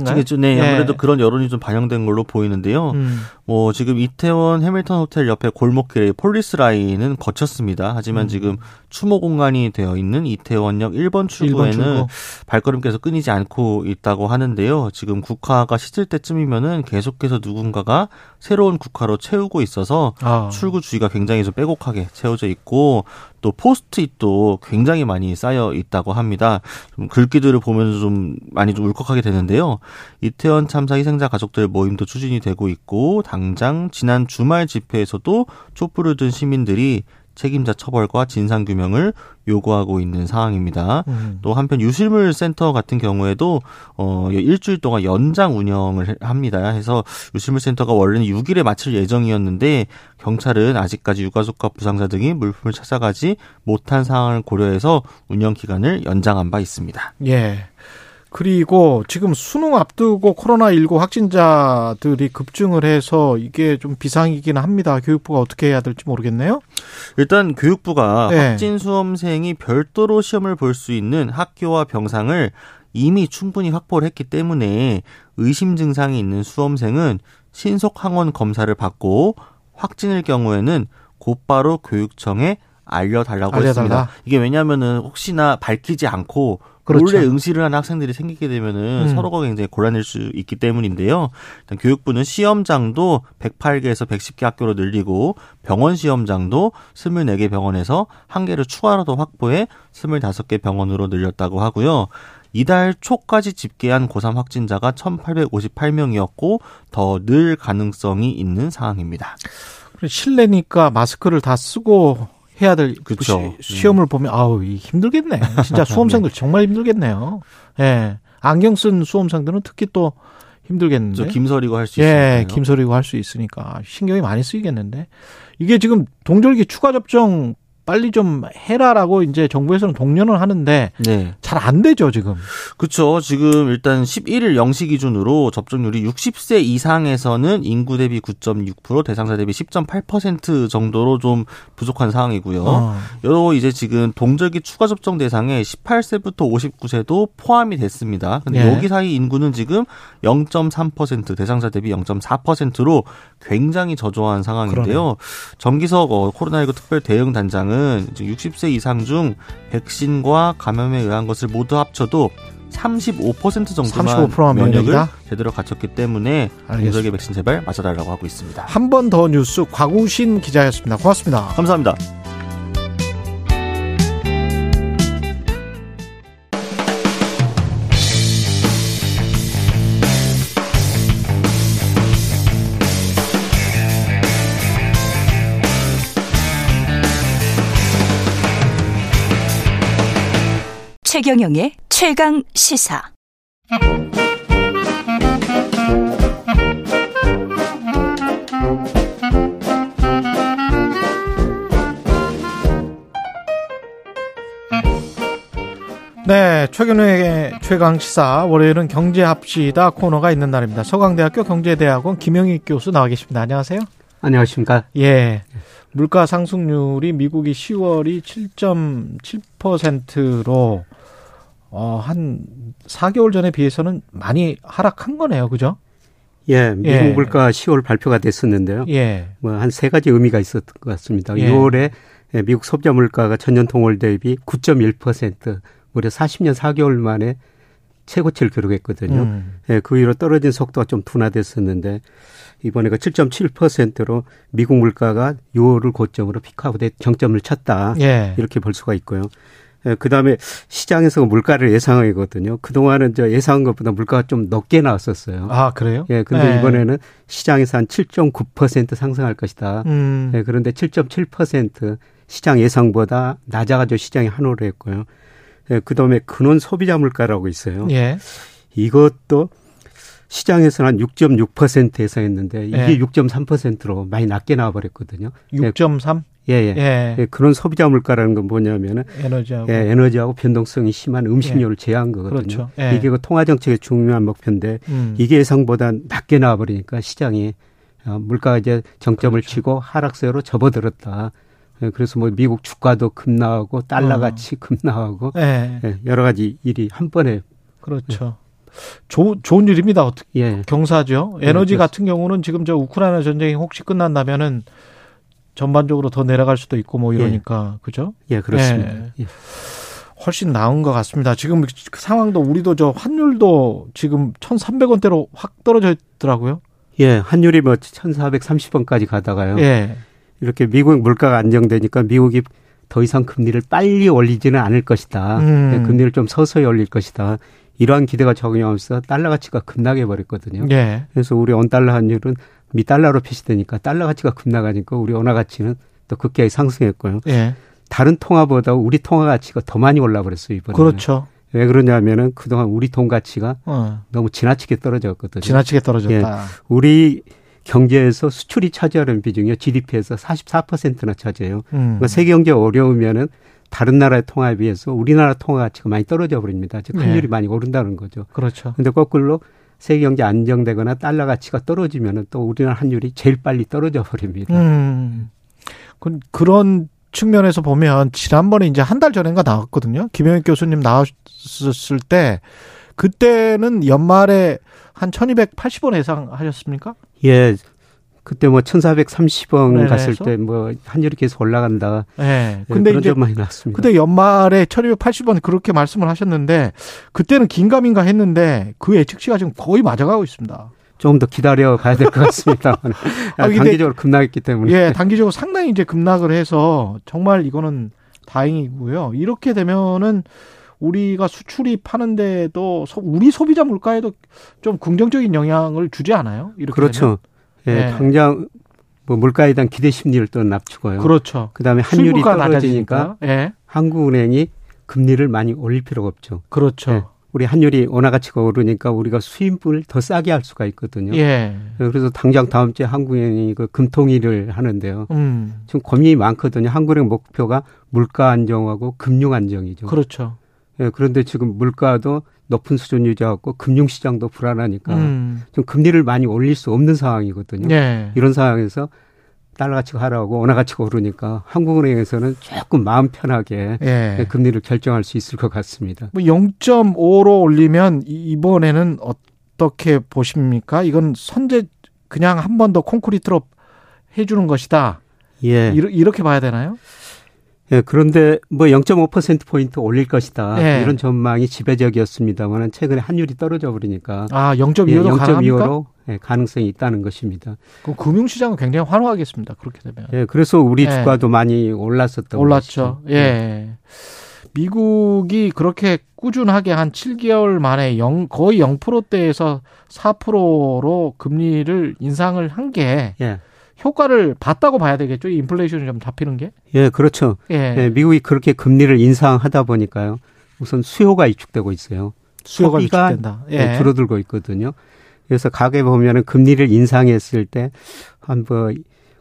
그렇죠. 네, 아무래도 네. 그런 여론이 좀 반영된 걸로 보이는데요. 음. 뭐 지금 이태원 해밀턴 호텔 옆에 골목길에 폴리스 라인은 거쳤습니다. 하지만 음. 지금 추모 공간이 되어 있는 이태원역 일 번 출구에는 출구. 발걸음께서 끊이지 않고 있다고 하는데요. 지금 국화가 시들 때쯤이면은 계속해서 누군가가 새로운 국화로 채우고 있어서 아. 출구 주위가 굉장히 좀 빼곡하게 채워져 있고 또 포스트잇도 굉장히 많이 쌓여 있다고 합니다. 좀 글귀들을 보면서 좀 많이 좀 울컥하게 되는데요. 이태원 참사 희생자 가족들 모임도 추진이 되고 있고 당장 지난 주말 집회에서도 촛불을 든 시민들이 책임자 처벌과 진상규명을 요구하고 있는 상황입니다. 음. 또 한편 유실물센터 같은 경우에도 어, 일주일 동안 연장 운영을 합니다. 해서 유실물센터가 원래는 육일에 마칠 예정이었는데 경찰은 아직까지 유가족과 부상자 등이 물품을 찾아가지 못한 상황을 고려해서 운영기간을 연장한 바 있습니다. 예. 그리고 지금 수능 앞두고 코로나십구 확진자들이 급증을 해서 이게 좀 비상이긴 합니다. 교육부가 어떻게 해야 될지 모르겠네요. 일단 교육부가 네. 확진 수험생이 별도로 시험을 볼 수 있는 학교와 병상을 이미 충분히 확보를 했기 때문에 의심 증상이 있는 수험생은 신속 항원 검사를 받고 확진일 경우에는 곧바로 교육청에 알려달라고 알려달라. 했습니다. 이게 왜냐하면은 혹시나 밝히지 않고 그렇죠. 몰래 응시를 하는 학생들이 생기게 되면은 음. 서로가 굉장히 곤란할 수 있기 때문인데요. 일단 교육부는 시험장도 백팔 개에서 백십 개 학교로 늘리고 병원 시험장도 이십사 개 병원에서 한 개를 추가로 더 확보해 이십오 개 병원으로 늘렸다고 하고요. 이달 초까지 집계한 고삼 확진자가 천팔백오십팔 명이었고 더 늘 가능성이 있는 상황입니다. 실내니까 마스크를 다 쓰고 해야 될 그렇죠. 시험을 보면 아우 힘들겠네. 진짜 수험생들 네. 정말 힘들겠네요. 예, 안경 쓴 수험생들은 특히 또 힘들겠는데. 김서리고 할 수 있으니까. 예, 김서리고 할 수 있으니까 신경이 많이 쓰이겠는데. 이게 지금 동절기 추가 접종 빨리 좀 해라라고 이제 정부에서는 독려는 하는데 네. 잘 안 되죠 지금. 그렇죠. 지금 일단 십일일 영 시 기준으로 접종률이 육십 세 이상에서는 인구 대비 구 점 육 퍼센트, 대상자 대비 십 점 팔 퍼센트 정도로 좀 부족한 상황이고요. 어. 여러 이제 지금 동절기 추가 접종 대상에 십팔 세부터 오십구 세도 포함이 됐습니다. 근데 네. 여기 사이 인구는 지금 영 점 삼 퍼센트, 대상자 대비 영 점 사 퍼센트로 굉장히 저조한 상황인데요. 그러네. 정기석 코로나십구 특별 대응 단장은 육십 세 이상 중 백신과 감염에 의한 것을 모두 합쳐도 삼십오 퍼센트 정도만 삼십오 퍼센트만 면역을 면역이다? 제대로 갖췄기 때문에 동절기 백신 제발 맞아달라고 하고 있습니다. 한 번 더 뉴스 곽우신 기자였습니다. 고맙습니다. 감사합니다. 최경영의 최강 시사. 네, 최경영의 최강 시사. 월요일은 경제합시다 코너가 있는 날입니다. 서강대학교 경제대학원 김영익 교수 나와 계십니다. 안녕하세요. 안녕하십니까? 예. 물가 상승률이 미국이 시월이 칠 점 칠 퍼센트로 어, 한 사 개월 전에 비해서는 많이 하락한 거네요. 그죠? 예, 미국 예. 물가 시월 발표가 됐었는데요. 예. 뭐 한 세 가지 의미가 있었던 것 같습니다. 예. 이월에 미국 소비자 물가가 전년 동월 대비 구 점 일 퍼센트, 무려 사십 년 사 개월 만에 최고치를 기록했거든요. 음. 예, 그 이후로 떨어진 속도가 좀 둔화됐었는데 이번에 그 칠 점 칠 퍼센트로 미국 물가가 유월을 고점으로 피크하고 정점을 쳤다. 예. 이렇게 볼 수가 있고요. 예, 그다음에 시장에서 물가를 예상하거든요. 그동안은 저 예상한 것보다 물가가 좀 높게 나왔었어요. 아, 그래요? 예, 근데 예. 이번에는 시장에서 한 칠 점 구 퍼센트 상승할 것이다. 음. 예, 그런데 칠 점 칠 퍼센트 시장 예상보다 낮아가지고 시장이 한호를 했고요. 예, 그다음에 근원 소비자 물가라고 있어요. 예. 이것도 시장에서는 한 육 점 육 퍼센트 예상했는데 이게 예. 육 점 삼 퍼센트로 많이 낮게 나와버렸거든요. 육 점 삼? 예, 예. 예. 예. 그런 소비자 물가라는 건 뭐냐면은 에너지하고, 예, 에너지하고 변동성이 심한 음식료를 예. 제외한 거거든요. 그렇죠. 예. 이게 그 통화 정책의 중요한 목표인데 음. 이게 예상보다 낮게 나와버리니까 시장이 물가가 이제 정점을 그렇죠. 치고 하락세로 접어들었다. 그래서 뭐 미국 주가도 급락하고 달러 가치 어. 급락하고 예. 예. 여러 가지 일이 한 번에 그렇죠. 예. 좋, 좋은 일입니다. 어떻게 예. 경사죠. 에너지 예, 같은 경우는 지금 저 우크라이나 전쟁이 혹시 끝난다면은 전반적으로 더 내려갈 수도 있고 뭐 이러니까 예. 그죠? 예, 그렇습니다. 예. 훨씬 나은 것 같습니다. 지금 그 상황도 우리도 저 환율도 지금 천삼백 원대로 확 떨어져 있더라고요. 예, 환율이 뭐 천사백삼십 원까지 가다가요. 예. 이렇게 미국 물가가 안정되니까 미국이 더 이상 금리를 빨리 올리지는 않을 것이다. 음. 금리를 좀 서서히 올릴 것이다. 이러한 기대가 적용하면서 달러 가치가 급락해 버렸거든요. 예. 그래서 우리 원달러 환율은 미달러로 표시되니까 달러 가치가 급락하니까 우리 원화 가치는 또 급격히 상승했고요. 예. 다른 통화보다 우리 통화 가치가 더 많이 올라버렸어요. 이번에. 그렇죠. 왜 그러냐면은 그동안 우리 돈 가치가 어. 너무 지나치게 떨어졌거든요. 지나치게 떨어졌다. 예. 우리 경제에서 수출이 차지하는 비중이 지디피에서 사십사 퍼센트나 차지해요. 음. 그러니까 세계 경제 어려우면은 다른 나라의 통화에 비해서 우리나라 통화 가치가 많이 떨어져 버립니다. 즉 환율이 네. 많이 오른다는 거죠. 그렇죠. 그런데 거꾸로 세계 경제 안정되거나 달러 가치가 떨어지면 또 우리나라 환율이 제일 빨리 떨어져 버립니다. 음. 그럼 그런 측면에서 보면 지난번에 이제 한 달 전인가 나왔거든요. 김영익 교수님 나왔을 때 그때는 연말에 한 천이백팔십 원 예상하셨습니까? 예. 그때 뭐 천사백삼십 원 네네, 갔을 때 뭐 환율이 계속 올라간다. 네. 근데 그런 이제 점 많이 났습니다. 근데 연말에 천이백팔십 원 그렇게 말씀을 하셨는데 그때는 긴가민가 했는데 그 예측치가 지금 거의 맞아가고 있습니다. 조금 더 기다려 가야 될 것 같습니다. 아, 단기적으로 급락했기 때문에. 예, 단기적으로 상당히 이제 급락을 해서 정말 이거는 다행이고요. 이렇게 되면은 우리가 수출이 파는데도 우리 소비자 물가에도 좀 긍정적인 영향을 주지 않아요? 이렇게 그렇죠. 되면. 예, 네. 당장 뭐 물가에 대한 기대 심리를 또 낮추고요. 그렇죠. 그다음에 환율이 떨어지니까 예. 한국은행이 금리를 많이 올릴 필요가 없죠. 그렇죠. 예, 우리 환율이 원화 가치가 오르니까 우리가 수입을 더 싸게 할 수가 있거든요. 예. 그래서 당장 다음 주에 한국은행이 그 금통위를 하는데요. 음. 지금 고민이 많거든요. 한국은행 목표가 물가 안정하고 금융 안정이죠. 그렇죠. 예, 그런데 지금 물가도 높은 수준 유지하고 금융시장도 불안하니까 음. 좀 금리를 많이 올릴 수 없는 상황이거든요. 예. 이런 상황에서 달러 가치가 하락하고 원화 가치가 오르니까 한국은행에서는 조금 마음 편하게 예. 금리를 결정할 수 있을 것 같습니다. 뭐 영 점 오로 올리면 이번에는 어떻게 보십니까? 이건 선제 그냥 한 번 더 콘크리트로 해주는 것이다. 예. 이렇게 봐야 되나요? 예, 그런데 뭐 영 점 오 퍼센트포인트 올릴 것이다. 예. 이런 전망이 지배적이었습니다만 최근에 환율이 떨어져 버리니까. 아, 영 점 이오로 예, 영 점 이오로 예, 가능성이 있다는 것입니다. 그럼 금융시장은 굉장히 환호하겠습니다. 그렇게 되면. 예, 그래서 우리 주가도 예. 많이 올랐었던 올랐죠. 것이죠. 예. 예. 미국이 그렇게 꾸준하게 한 칠 개월 만에 영, 거의 영 퍼센트대에서 사 퍼센트로 금리를 인상을 한 게. 예. 효과를 봤다고 봐야 되겠죠? 이 인플레이션이 좀 잡히는 게? 예, 그렇죠. 예. 예, 미국이 그렇게 금리를 인상하다 보니까요. 우선 수요가 위축되고 있어요. 수요가 위축된다. 예. 예, 줄어들고 있거든요. 그래서 가게 보면은 금리를 인상했을 때 한 뭐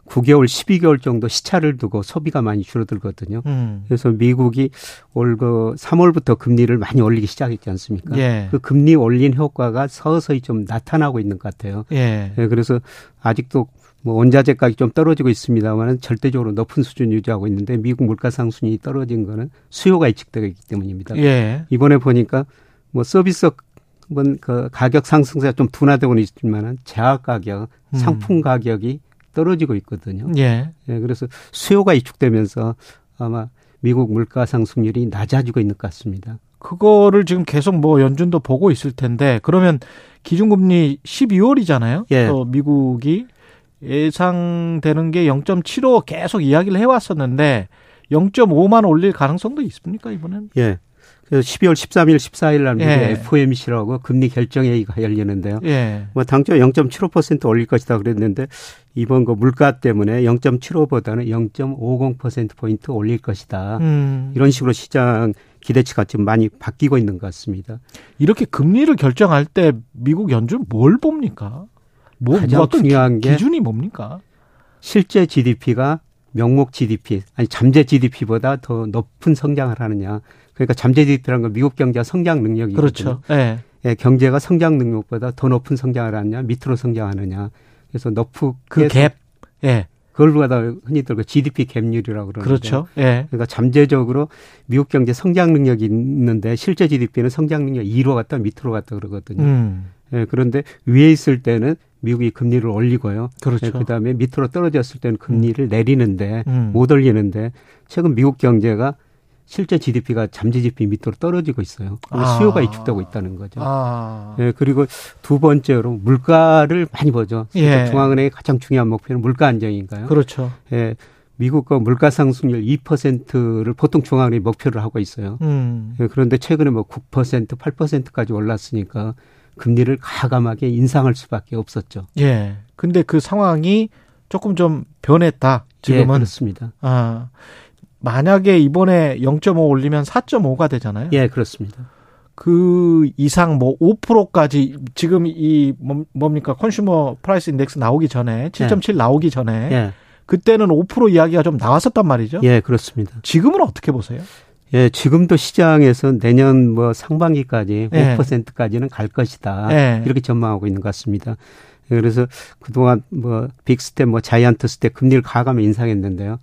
구 개월, 십이 개월 정도 시차를 두고 소비가 많이 줄어들거든요. 음. 그래서 미국이 올 그 삼월부터 금리를 많이 올리기 시작했지 않습니까? 예. 그 금리 올린 효과가 서서히 좀 나타나고 있는 것 같아요. 예. 예, 그래서 아직도 뭐 원자재 가격이 좀 떨어지고 있습니다만 절대적으로 높은 수준 유지하고 있는데 미국 물가 상승이 떨어진 거는 수요가 위축되고 있기 때문입니다. 예. 이번에 보니까 뭐 서비스업은 그 가격 상승세가 좀 둔화되고는 있지만 재화 가격, 음. 상품 가격이 떨어지고 있거든요. 예. 예. 그래서 수요가 위축되면서 아마 미국 물가 상승률이 낮아지고 있는 것 같습니다. 그거를 지금 계속 뭐 연준도 보고 있을 텐데 그러면 기준금리 십이월이잖아요. 예. 또 미국이. 예상되는 게 영 점 칠오 계속 이야기를 해왔었는데 영 점 오만 올릴 가능성도 있습니까 이번엔? 예. 그래서 십이월 십삼일, 십사일 날 미국 예. 에프오엠씨라고 금리 결정회의가 열리는데요. 예. 뭐 당초 영 점 칠오 퍼센트 올릴 것이다 그랬는데 이번 그 물가 때문에 영 점 칠오보다는 영 점 오공 퍼센트포인트 올릴 것이다. 음. 이런 식으로 시장 기대치가 지금 많이 바뀌고 있는 것 같습니다. 이렇게 금리를 결정할 때 미국 연준 뭘 봅니까? 뭐, 가장 뭐 중요한 기, 게 기준이 뭡니까? 실제 지디피가 명목 지디피 아니 잠재 지디피보다 더 높은 성장을 하느냐. 그러니까 잠재 지디피라는 건 미국 경제가 성장 능력이거든요. 그렇죠. 예. 예, 경제가 성장 능력보다 더 높은 성장을 하느냐, 밑으로 성장하느냐. 그래서 높은 그 갭. 예. 그걸로 하다 흔히들 그 지디피 갭률이라고 그러는데. 그렇죠. 예. 그러니까 잠재적으로 미국 경제 성장 능력이 있는데 실제 지디피는 성장 능력 이로 갔다 밑으로 갔다 그러거든요. 음. 예, 그런데 위에 있을 때는 미국이 금리를 올리고요. 그렇죠. 예, 그다음에 밑으로 떨어졌을 때는 금리를 음. 내리는데 음. 못 올리는데 최근 미국 경제가 실제 지디피가 잠재 지디피 밑으로 떨어지고 있어요. 아. 수요가 위축되고 있다는 거죠. 아. 예, 그리고 두 번째로 물가를 많이 보죠. 예. 중앙은행의 가장 중요한 목표는 물가 안정인가요? 그렇죠. 예, 미국 그 물가 상승률 이 퍼센트를 보통 중앙은행이 목표를 하고 있어요. 음. 예, 그런데 최근에 뭐 구 퍼센트, 팔 퍼센트까지 올랐으니까 금리를 과감하게 인상할 수밖에 없었죠. 예. 근데 그 상황이 조금 좀 변했다. 지금은. 예, 그렇습니다. 아, 만약에 이번에 영 점 오 올리면 사 점 오가 되잖아요. 예, 그렇습니다. 그 이상 뭐 오 퍼센트까지 지금 이 뭡니까? 컨슈머 프라이스 인덱스 나오기 전에 칠 점 칠 예. 나오기 전에 예. 그때는 오 퍼센트 이야기가 좀 나왔었단 말이죠. 예, 그렇습니다. 지금은 어떻게 보세요? 예, 지금도 시장에서 내년 뭐 상반기까지 예. 오 퍼센트까지는 갈 것이다. 예. 이렇게 전망하고 있는 것 같습니다. 그래서 그동안 뭐 빅스텝, 뭐 자이언트 스텝 금리를 과감히 인상했는데요.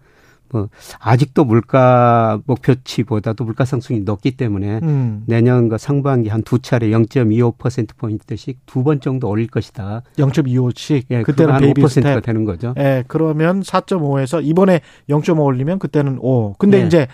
뭐 아직도 물가 목표치보다도 물가 상승이 높기 때문에 음. 내년 그 상반기 한 두 차례 영 점 이오 퍼센트포인트씩 두 번 정도 올릴 것이다. 영 점 이오씩? 예, 그때는 한 오 퍼센트가 스텝. 되는 거죠. 예, 그러면 사 점 오에서 이번에 영 점 오 올리면 그때는 오. 근데 예. 이제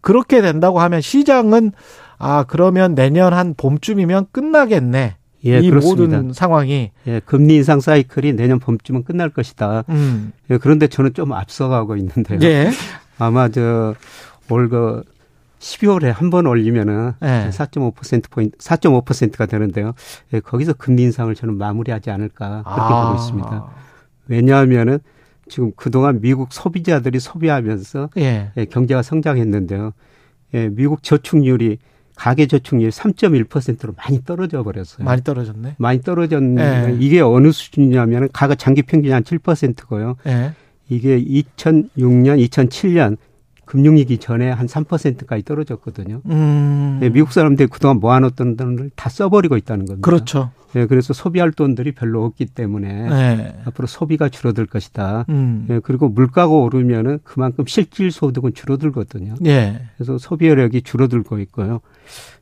그렇게 된다고 하면 시장은 아 그러면 내년 한 봄쯤이면 끝나겠네. 예, 이 그렇습니다. 모든 상황이. 예, 금리 인상 사이클이 내년 봄쯤은 끝날 것이다. 음. 예, 그런데 저는 좀 앞서가고 있는데요. 예. 아마 저 올 그 십이월에 한 번 올리면은 예. 사 점 오 퍼센트포인트, 사 점 오 퍼센트가 되는데요. 예, 거기서 금리 인상을 저는 마무리하지 않을까 그렇게 아. 보고 있습니다. 왜냐하면은. 지금 그동안 미국 소비자들이 소비하면서 예. 예, 경제가 성장했는데요. 예, 미국 저축률이 가계저축률 삼 점 일 퍼센트로 많이 떨어져 버렸어요. 많이 떨어졌네. 많이 떨어졌는데 예. 이게 어느 수준이냐면 가계 장기 평균이 한 칠 퍼센트고요. 예. 이게 이천육 년, 이천칠 년 금융위기 전에 한 삼 퍼센트까지 떨어졌거든요. 음. 예, 미국 사람들이 그동안 모아놓던 돈을 다 써버리고 있다는 겁니다. 그렇죠. 예, 그래서 소비할 돈들이 별로 없기 때문에 예. 앞으로 소비가 줄어들 것이다. 음. 예, 그리고 물가가 오르면은 그만큼 실질 소득은 줄어들거든요. 예. 그래서 소비 여력이 줄어들고 있고요.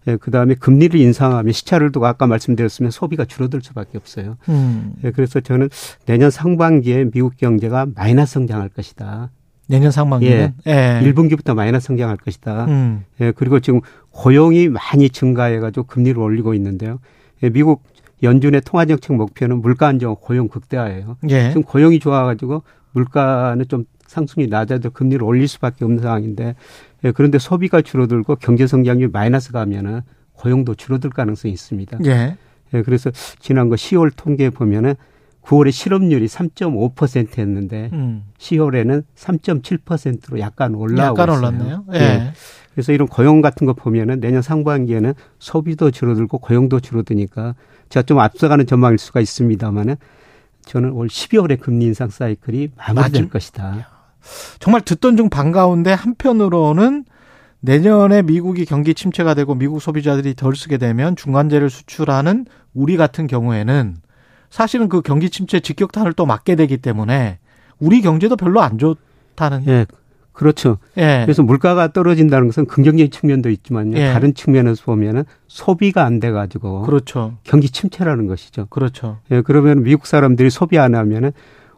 예, 그다음에 금리를 인상하면 시차를 두고 아까 말씀드렸으면 소비가 줄어들 수밖에 없어요. 음. 예, 그래서 저는 내년 상반기에 미국 경제가 마이너스 성장할 것이다. 내년 상반기는 예, 예. 일 분기부터 마이너스 성장할 것이다. 음. 예, 그리고 지금 고용이 많이 증가해가지고 금리를 올리고 있는데요. 예, 미국 연준의 통화정책 목표는 물가 안정, 고용 극대화예요. 예. 지금 고용이 좋아가지고 물가는 좀 상승이 낮아도 금리를 올릴 수밖에 없는 상황인데 예, 그런데 소비가 줄어들고 경제 성장률 마이너스 가면은 고용도 줄어들 가능성이 있습니다. 예. 예, 그래서 지난 거 시월 통계 보면은. 구월에 실업률이 삼 점 오 퍼센트 였는데 음. 시월에는 삼 점 칠 퍼센트로 약간 올라오고 약간 있어요. 올랐네요. 예. 예. 그래서 이런 고용 같은 거 보면은 내년 상반기에는 소비도 줄어들고 고용도 줄어드니까 제가 좀 앞서가는 전망일 수가 있습니다만은 저는 올 십이월에 금리 인상 사이클이 마무리될 맞음? 것이다. 정말 듣던 중 반가운데 한편으로는 내년에 미국이 경기 침체가 되고 미국 소비자들이 덜 쓰게 되면 중간재를 수출하는 우리 같은 경우에는 사실은 그 경기 침체 직격탄을 또 맞게 되기 때문에 우리 경제도 별로 안 좋다는. 예, 그렇죠. 예. 그래서 물가가 떨어진다는 것은 긍정적인 측면도 있지만요. 예. 다른 측면에서 보면은 소비가 안 돼가지고. 그렇죠. 경기 침체라는 것이죠. 그렇죠. 예, 그러면 미국 사람들이 소비 안 하면은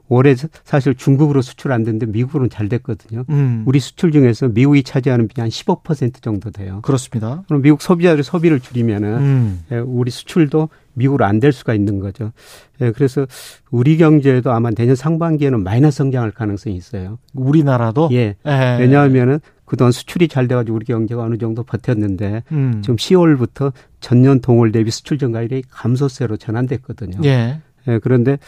올해 사실 중국으로 수출 안 됐는데 미국으로는 잘 됐거든요. 음. 우리 수출 중에서 미국이 차지하는 비율이 한 십오 퍼센트 정도 돼요. 그렇습니다. 그럼 미국 소비자들이 소비를 줄이면은 음. 예, 우리 수출도 미국으로 안 될 수가 있는 거죠. 예, 그래서 우리 경제도 아마 내년 상반기에는 마이너스 성장할 가능성이 있어요. 우리나라도? 예. 에이. 왜냐하면은 그동안 수출이 잘 돼가지고 우리 경제가 어느 정도 버텼는데 음. 지금 시월부터 전년 동월 대비 수출 증가율이 감소세로 전환됐거든요. 예. 예, 그런데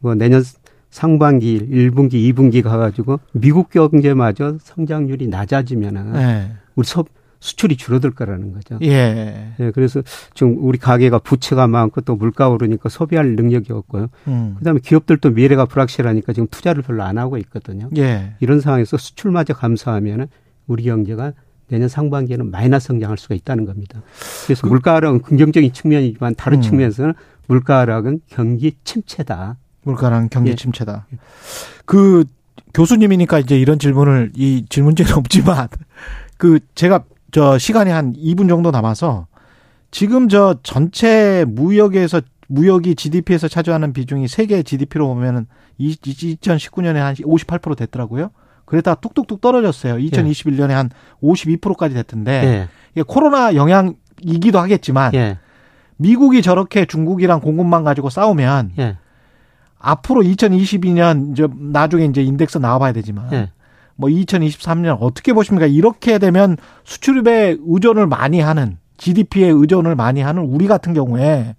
뭐 내년 상반기 일 분기, 이 분기 가가지고 미국 경제마저 성장률이 낮아지면은 에이. 우리 소 수출이 줄어들 거라는 거죠. 예. 예. 그래서 지금 우리 가계가 부채가 많고 또 물가 오르니까 소비할 능력이 없고요. 음. 그다음에 기업들도 미래가 불확실하니까 지금 투자를 별로 안 하고 있거든요. 예. 이런 상황에서 수출마저 감소하면은 우리 경제가 내년 상반기에는 마이너스 성장할 수가 있다는 겁니다. 그래서 그, 물가 하락은 긍정적인 측면이지만 다른 음. 측면에서는 물가 하락은 경기 침체다. 물가랑 경기 예. 침체다. 그 교수님이니까 이제 이런 질문을 이 질문지는 없지만 그 제가 저 시간이 한 이 분 정도 남아서 지금 저 전체 무역에서 무역이 지디피에서 차지하는 비중이 세계 지디피로 보면은 이천십구 년에 한 오십팔 퍼센트 됐더라고요. 그러다가 뚝뚝뚝 떨어졌어요. 이천이십일 년에 예. 한 오십이 퍼센트까지 됐던데 예. 이게 코로나 영향이기도 하겠지만 예. 미국이 저렇게 중국이랑 공급망 가지고 싸우면 예. 앞으로 이천이십이 년 이제 나중에 이제 인덱스 나와봐야 되지만. 예. 뭐 이천이십삼 년 어떻게 보십니까? 이렇게 되면 수출입에 의존을 많이 하는 지디피에 의존을 많이 하는 우리 같은 경우에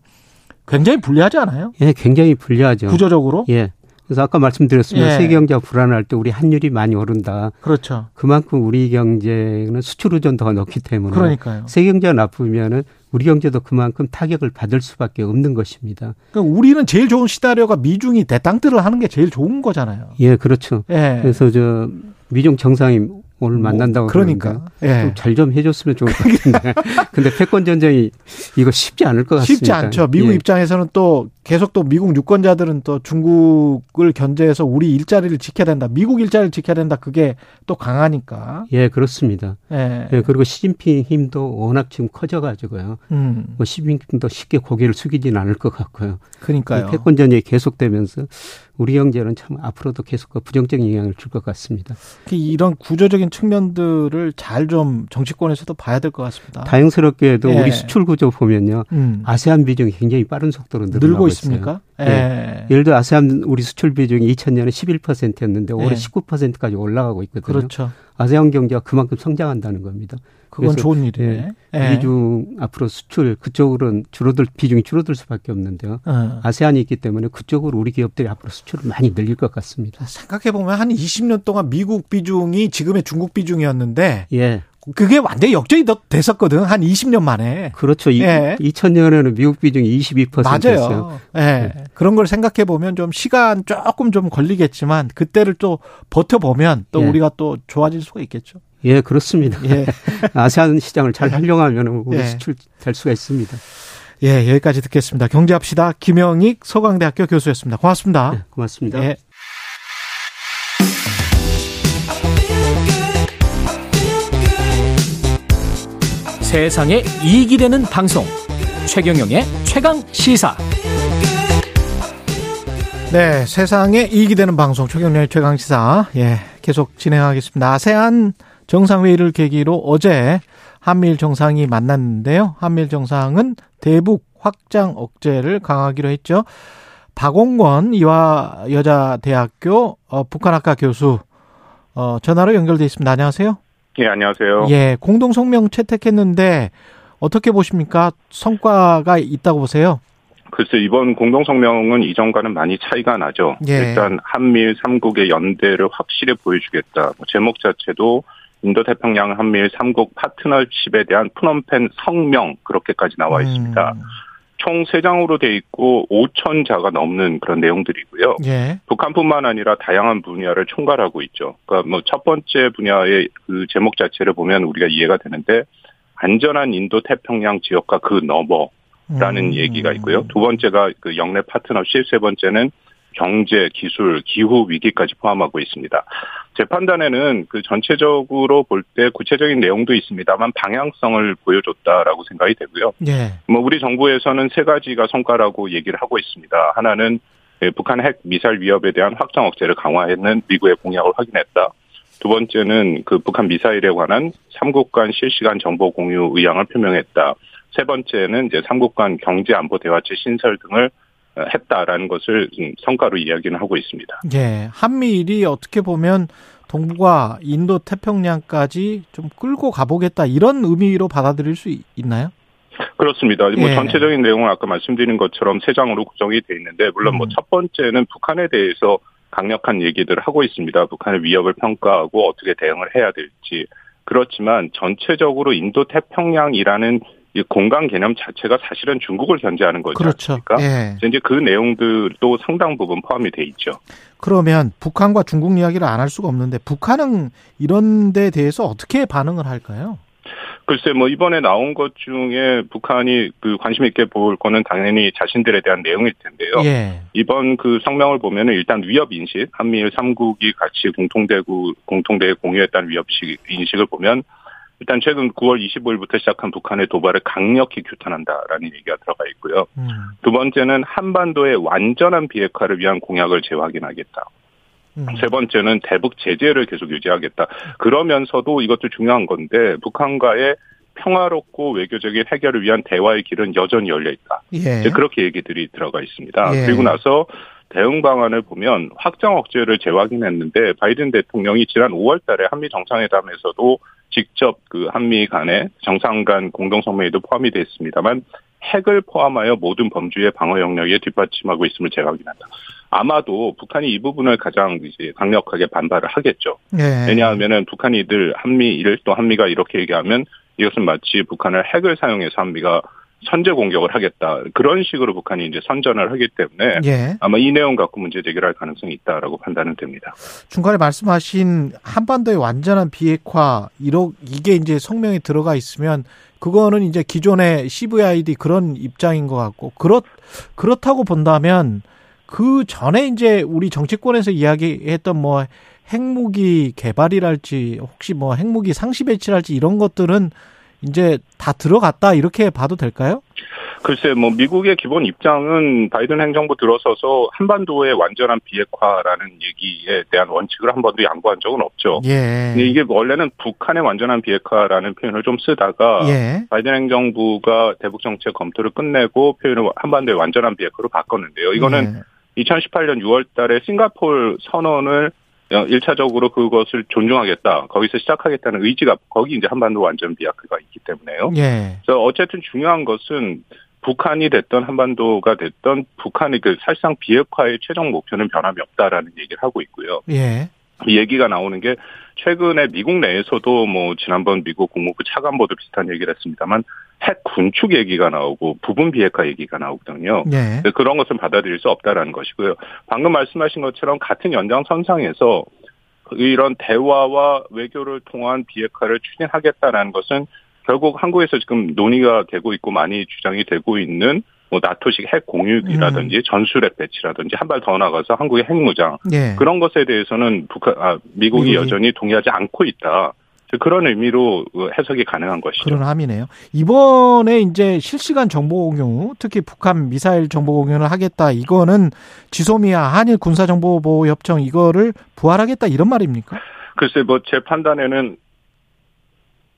굉장히 불리하지 않아요? 예, 굉장히 불리하죠. 구조적으로? 예. 그래서 아까 말씀드렸습니다. 예. 세계 경제가 불안할 때 우리 환율이 많이 오른다. 그렇죠. 그만큼 우리 경제는 수출 의존 더 높기 때문에. 그러니까요. 세계 경제가 나쁘면은 우리 경제도 그만큼 타격을 받을 수밖에 없는 것입니다. 그러니까 우리는 제일 좋은 시나리오가 미중이 대땅들을 하는 게 제일 좋은 거잖아요. 예, 그렇죠. 예. 그래서 저 미중 정상이 오늘 만난다고 그러니까 예. 좀 잘 좀 해줬으면 좋을 것 같은데. 근데 패권 전쟁이 이거 쉽지 않을 것 같습니다. 쉽지 않죠. 미국 예. 입장에서는 또 계속 또 미국 유권자들은 또 중국을 견제해서 우리 일자리를 지켜야 된다. 미국 일자리를 지켜야 된다. 그게 또 강하니까. 예, 그렇습니다. 예. 예 그리고 시진핑 힘도 워낙 지금 커져가지고요. 음. 뭐 시진핑도 쉽게 고개를 숙이진 않을 것 같고요. 그러니까요. 패권 전쟁이 계속되면서 우리 경제는 참 앞으로도 계속 그 부정적인 영향을 줄 것 같습니다. 이런 구조적인 측면들을 잘 좀 정치권에서도 봐야 될 것 같습니다. 다행스럽게도 예. 우리 수출 구조 보면요. 음. 아세안 비중이 굉장히 빠른 속도로 늘어나고 늘고 있습니까? 예. 예. 예를 들어 아세안 우리 수출 비중이 이천 년에 십일 퍼센트였는데 올해 예. 십구 퍼센트까지 올라가고 있거든요. 그렇죠. 아세안 경제가 그만큼 성장한다는 겁니다. 그건 좋은 일이네. 예. 미중 앞으로 수출 그쪽으로는 줄어들 비중이 줄어들 수밖에 없는데요. 어. 아세안이 있기 때문에 그쪽으로 우리 기업들이 앞으로 수출을 많이 늘릴 것 같습니다. 생각해 보면 한 이십 년 동안 미국 비중이 지금의 중국 비중이었는데 예. 그게 완전히 역전이 됐었거든. 한 이십 년 만에. 그렇죠. 예. 이천 년에는 미국 비중이 이십이 퍼센트였어요. 맞아요. 예. 예. 그런 걸 생각해 보면 좀 시간 조금 좀 걸리겠지만 그때를 또 버텨보면 또 예. 우리가 또 좋아질 수가 있겠죠. 예, 그렇습니다. 예. 아세안 시장을 잘 활용하면 우리 예. 수출될 수가 있습니다. 예, 여기까지 듣겠습니다. 경제합시다. 김영익 서강대학교 교수였습니다. 고맙습니다. 예, 고맙습니다. 예. 세상에 이익이 되는 방송 최경영의 최강 시사. 네, 세상에 이익이 되는 방송 최경영의 최강 시사. 예, 계속 진행하겠습니다. 아세안 정상회의를 계기로 어제 한미일 정상이 만났는데요. 한미일 정상은 대북 확장 억제를 강화하기로 했죠. 박홍권 이화 여자대학교 어, 북한학과 교수 어, 전화로 연결돼 있습니다. 안녕하세요. 예, 안녕하세요. 예, 공동성명 채택했는데 어떻게 보십니까? 성과가 있다고 보세요? 글쎄, 이번 공동성명은 이전과는 많이 차이가 나죠. 예. 일단 한미일 삼 국의 연대를 확실히 보여주겠다. 제목 자체도 인도태평양 한미일 삼 국 파트너십에 대한 프놈펜 성명, 그렇게까지 나와 있습니다. 음. 총 세 장으로 돼 있고 오천 자가 넘는 그런 내용들이고요. 예. 북한뿐만 아니라 다양한 분야를 총괄하고 있죠. 그러니까 뭐 첫 번째 분야의 그 제목 자체를 보면 우리가 이해가 되는데 안전한 인도 태평양 지역과 그 너머라는 음. 얘기가 있고요. 두 번째가 그 영내 파트너십, 세 번째는 경제, 기술, 기후 위기까지 포함하고 있습니다. 제 판단에는 그 전체적으로 볼 때 구체적인 내용도 있습니다만 방향성을 보여줬다라고 생각이 되고요. 네. 뭐 우리 정부에서는 세 가지가 성과라고 얘기를 하고 있습니다. 하나는 북한 핵 미사일 위협에 대한 확장 억제를 강화했는 미국의 공약을 확인했다. 두 번째는 그 북한 미사일에 관한 삼 국 간 실시간 정보 공유 의향을 표명했다. 세 번째는 이제 삼 국 간 경제 안보 대화체 신설 등을 했다라는 것을 성과로 이야기는 하고 있습니다. 예, 한미일이 어떻게 보면 동북아 인도 태평양까지 좀 끌고 가보겠다 이런 의미로 받아들일 수 있나요? 그렇습니다. 예. 뭐 전체적인 내용은 아까 말씀드린 것처럼 세 장으로 구성이 돼 있는데 물론 음. 뭐 첫 번째는 북한에 대해서 강력한 얘기들을 하고 있습니다. 북한의 위협을 평가하고 어떻게 대응을 해야 될지. 그렇지만 전체적으로 인도 태평양이라는 이 공간 개념 자체가 사실은 중국을 견제하는 거지 그렇죠. 않습니까? 예. 이제 그 내용들도 상당 부분 포함이 돼 있죠. 그러면 북한과 중국 이야기를 안 할 수가 없는데 북한은 이런 데 대해서 어떻게 반응을 할까요? 글쎄 뭐 이번에 나온 것 중에 북한이 그 관심 있게 볼 거는 당연히 자신들에 대한 내용일 텐데요. 예. 이번 그 성명을 보면은 일단 위협 인식, 한미일 삼 국이 같이 공통대구 공통대에 공유했다는 위협 인식을 보면 일단 최근 구월 이십오일부터 시작한 북한의 도발을 강력히 규탄한다라는 얘기가 들어가 있고요. 음. 두 번째는 한반도의 완전한 비핵화를 위한 공약을 재확인하겠다. 음. 세 번째는 대북 제재를 계속 유지하겠다. 그러면서도 이것도 중요한 건데 북한과의 평화롭고 외교적인 해결을 위한 대화의 길은 여전히 열려있다. 예. 이제 그렇게 얘기들이 들어가 있습니다. 예. 그리고 나서 대응 방안을 보면 확장 억제를 재확인했는데 바이든 대통령이 지난 오월 달에 한미 정상회담에서도 직접 그 한미 간의 정상 간 공동성명에도 포함이 되어 있습니다만 핵을 포함하여 모든 범주의 방어 영역에 뒷받침하고 있음을 재확인한다. 아마도 북한이 이 부분을 가장 이제 강력하게 반발을 하겠죠. 네. 왜냐하면은 북한이 늘 한미일 또 한미가 이렇게 얘기하면 이것은 마치 북한을 핵을 사용해서 한미가 선제 공격을 하겠다. 그런 식으로 북한이 이제 선전을 하기 때문에 예. 아마 이 내용 갖고 문제 제기를 할 가능성이 있다라고 판단은 됩니다. 중간에 말씀하신 한반도의 완전한 비핵화, 이게 이제 성명에 들어가 있으면 그거는 이제 기존의 씨브이아이디 그런 입장인 것 같고, 그렇, 그렇다고 본다면 그 전에 이제 우리 정치권에서 이야기했던 뭐 핵무기 개발이랄지 혹시 뭐 핵무기 상시 배치랄지 이런 것들은 이제 다 들어갔다 이렇게 봐도 될까요? 글쎄 뭐 미국의 기본 입장은 바이든 행정부 들어서서 한반도의 완전한 비핵화라는 얘기에 대한 원칙을 한 번도 양보한 적은 없죠. 예. 근데 이게 원래는 북한의 완전한 비핵화라는 표현을 좀 쓰다가 예. 바이든 행정부가 대북 정책 검토를 끝내고 표현을 한반도의 완전한 비핵화로 바꿨는데요. 이거는 예. 이천십팔년 유월 달에 싱가포르 선언을 일 차적으로 그것을 존중하겠다. 거기서 시작하겠다는 의지가 거기 이제 한반도 완전 비핵화가 있기 때문에요. 예. 그래서 어쨌든 중요한 것은 북한이 됐던 한반도가 됐던 북한이 그 사실상 비핵화의 최종 목표는 변함이 없다라는 얘기를 하고 있고요. 예. 이 얘기가 나오는 게 최근에 미국 내에서도 뭐 지난번 미국 국무부 차관보도 비슷한 얘기를 했습니다만 핵 군축 얘기가 나오고 부분 비핵화 얘기가 나오거든요. 네. 그런 것은 받아들일 수 없다라는 것이고요. 방금 말씀하신 것처럼 같은 연장선상에서 이런 대화와 외교를 통한 비핵화를 추진하겠다라는 것은 결국 한국에서 지금 논의가 되고 있고 많이 주장이 되고 있는 뭐 나토식 핵 공유기라든지 음. 전술핵 배치라든지 한 발 더 나가서 한국의 핵무장 예. 그런 것에 대해서는 북한 아, 미국이, 미국이 여전히 동의하지 않고 있다. 그런 의미로 해석이 가능한 것이죠. 그런 함이네요. 이번에 이제 실시간 정보 공유, 특히 북한 미사일 정보 공유를 하겠다. 이거는 지소미아 한일 군사 정보 보호 협정 이거를 부활하겠다 이런 말입니까? 글쎄, 뭐 제 판단에는.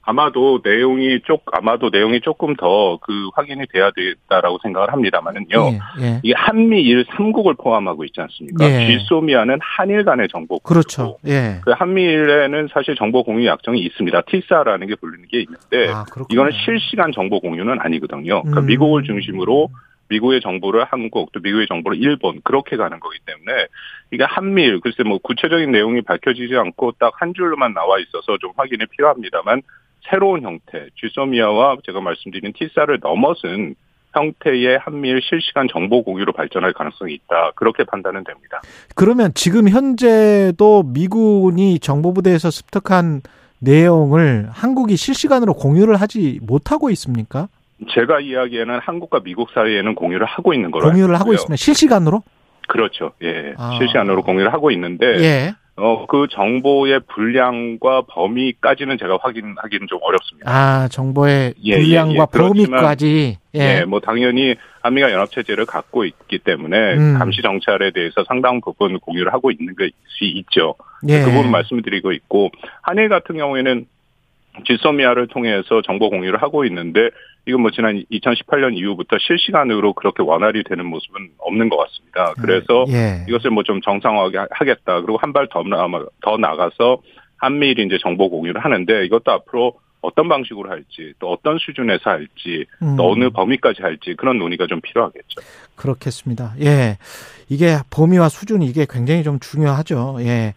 아마도 내용이 쪽 아마도 내용이 조금 더 그 확인이 돼야 되겠다라고 생각을 합니다만은요. 예, 예. 이게 한미일 삼 국을 포함하고 있지 않습니까? 예. 지소미아는 한일 간의 정보 공유고 그렇죠. 예. 그 한미일에는 사실 정보 공유 약정이 있습니다. 티사라는 게 불리는 게 있는데 아, 이거는 실시간 정보 공유는 아니거든요. 그러니까 음. 미국을 중심으로 미국의 정보를 한국, 또 미국의 정보를 일본 그렇게 가는 거기 때문에 이게 한미일 글쎄 뭐 구체적인 내용이 밝혀지지 않고 딱 한 줄로만 나와 있어서 좀 확인이 필요합니다만. 새로운 형태, 지소미아와 제가 말씀드린 티사를 넘어선 형태의 한미일 실시간 정보 공유로 발전할 가능성이 있다. 그렇게 판단은 됩니다. 그러면 지금 현재도 미군이 정보부대에서 습득한 내용을 한국이 실시간으로 공유를 하지 못하고 있습니까? 제가 이야기에는 한국과 미국 사이에는 공유를 하고 있는 거로 공유를 하고 있습니다. 실시간으로? 그렇죠. 예, 아. 실시간으로 공유를 하고 있는데. 예. 어, 그 정보의 분량과 범위까지는 제가 확인하기는 좀 어렵습니다. 아, 정보의 예, 분량과 예, 예. 범위까지. 예. 예, 뭐 당연히 한미가 연합체제를 갖고 있기 때문에 음. 감시 정찰에 대해서 상당 부분 공유를 하고 있는 것이 있죠. 예. 그 부분 말씀드리고 있고 한일 같은 경우에는 지소미아를 통해서 정보 공유를 하고 있는데 이건 뭐 지난 이천십팔 년 이후부터 실시간으로 그렇게 원활히 되는 모습은 없는 것 같습니다. 그래서 예. 이것을 뭐 좀 정상화하게 하겠다. 그리고 한 발 더 더 나가서 한미일이 이제 정보 공유를 하는데 이것도 앞으로 어떤 방식으로 할지 또 어떤 수준에서 할지 음. 또 어느 범위까지 할지 그런 논의가 좀 필요하겠죠. 그렇겠습니다. 예, 이게 범위와 수준이 이게 굉장히 좀 중요하죠. 예,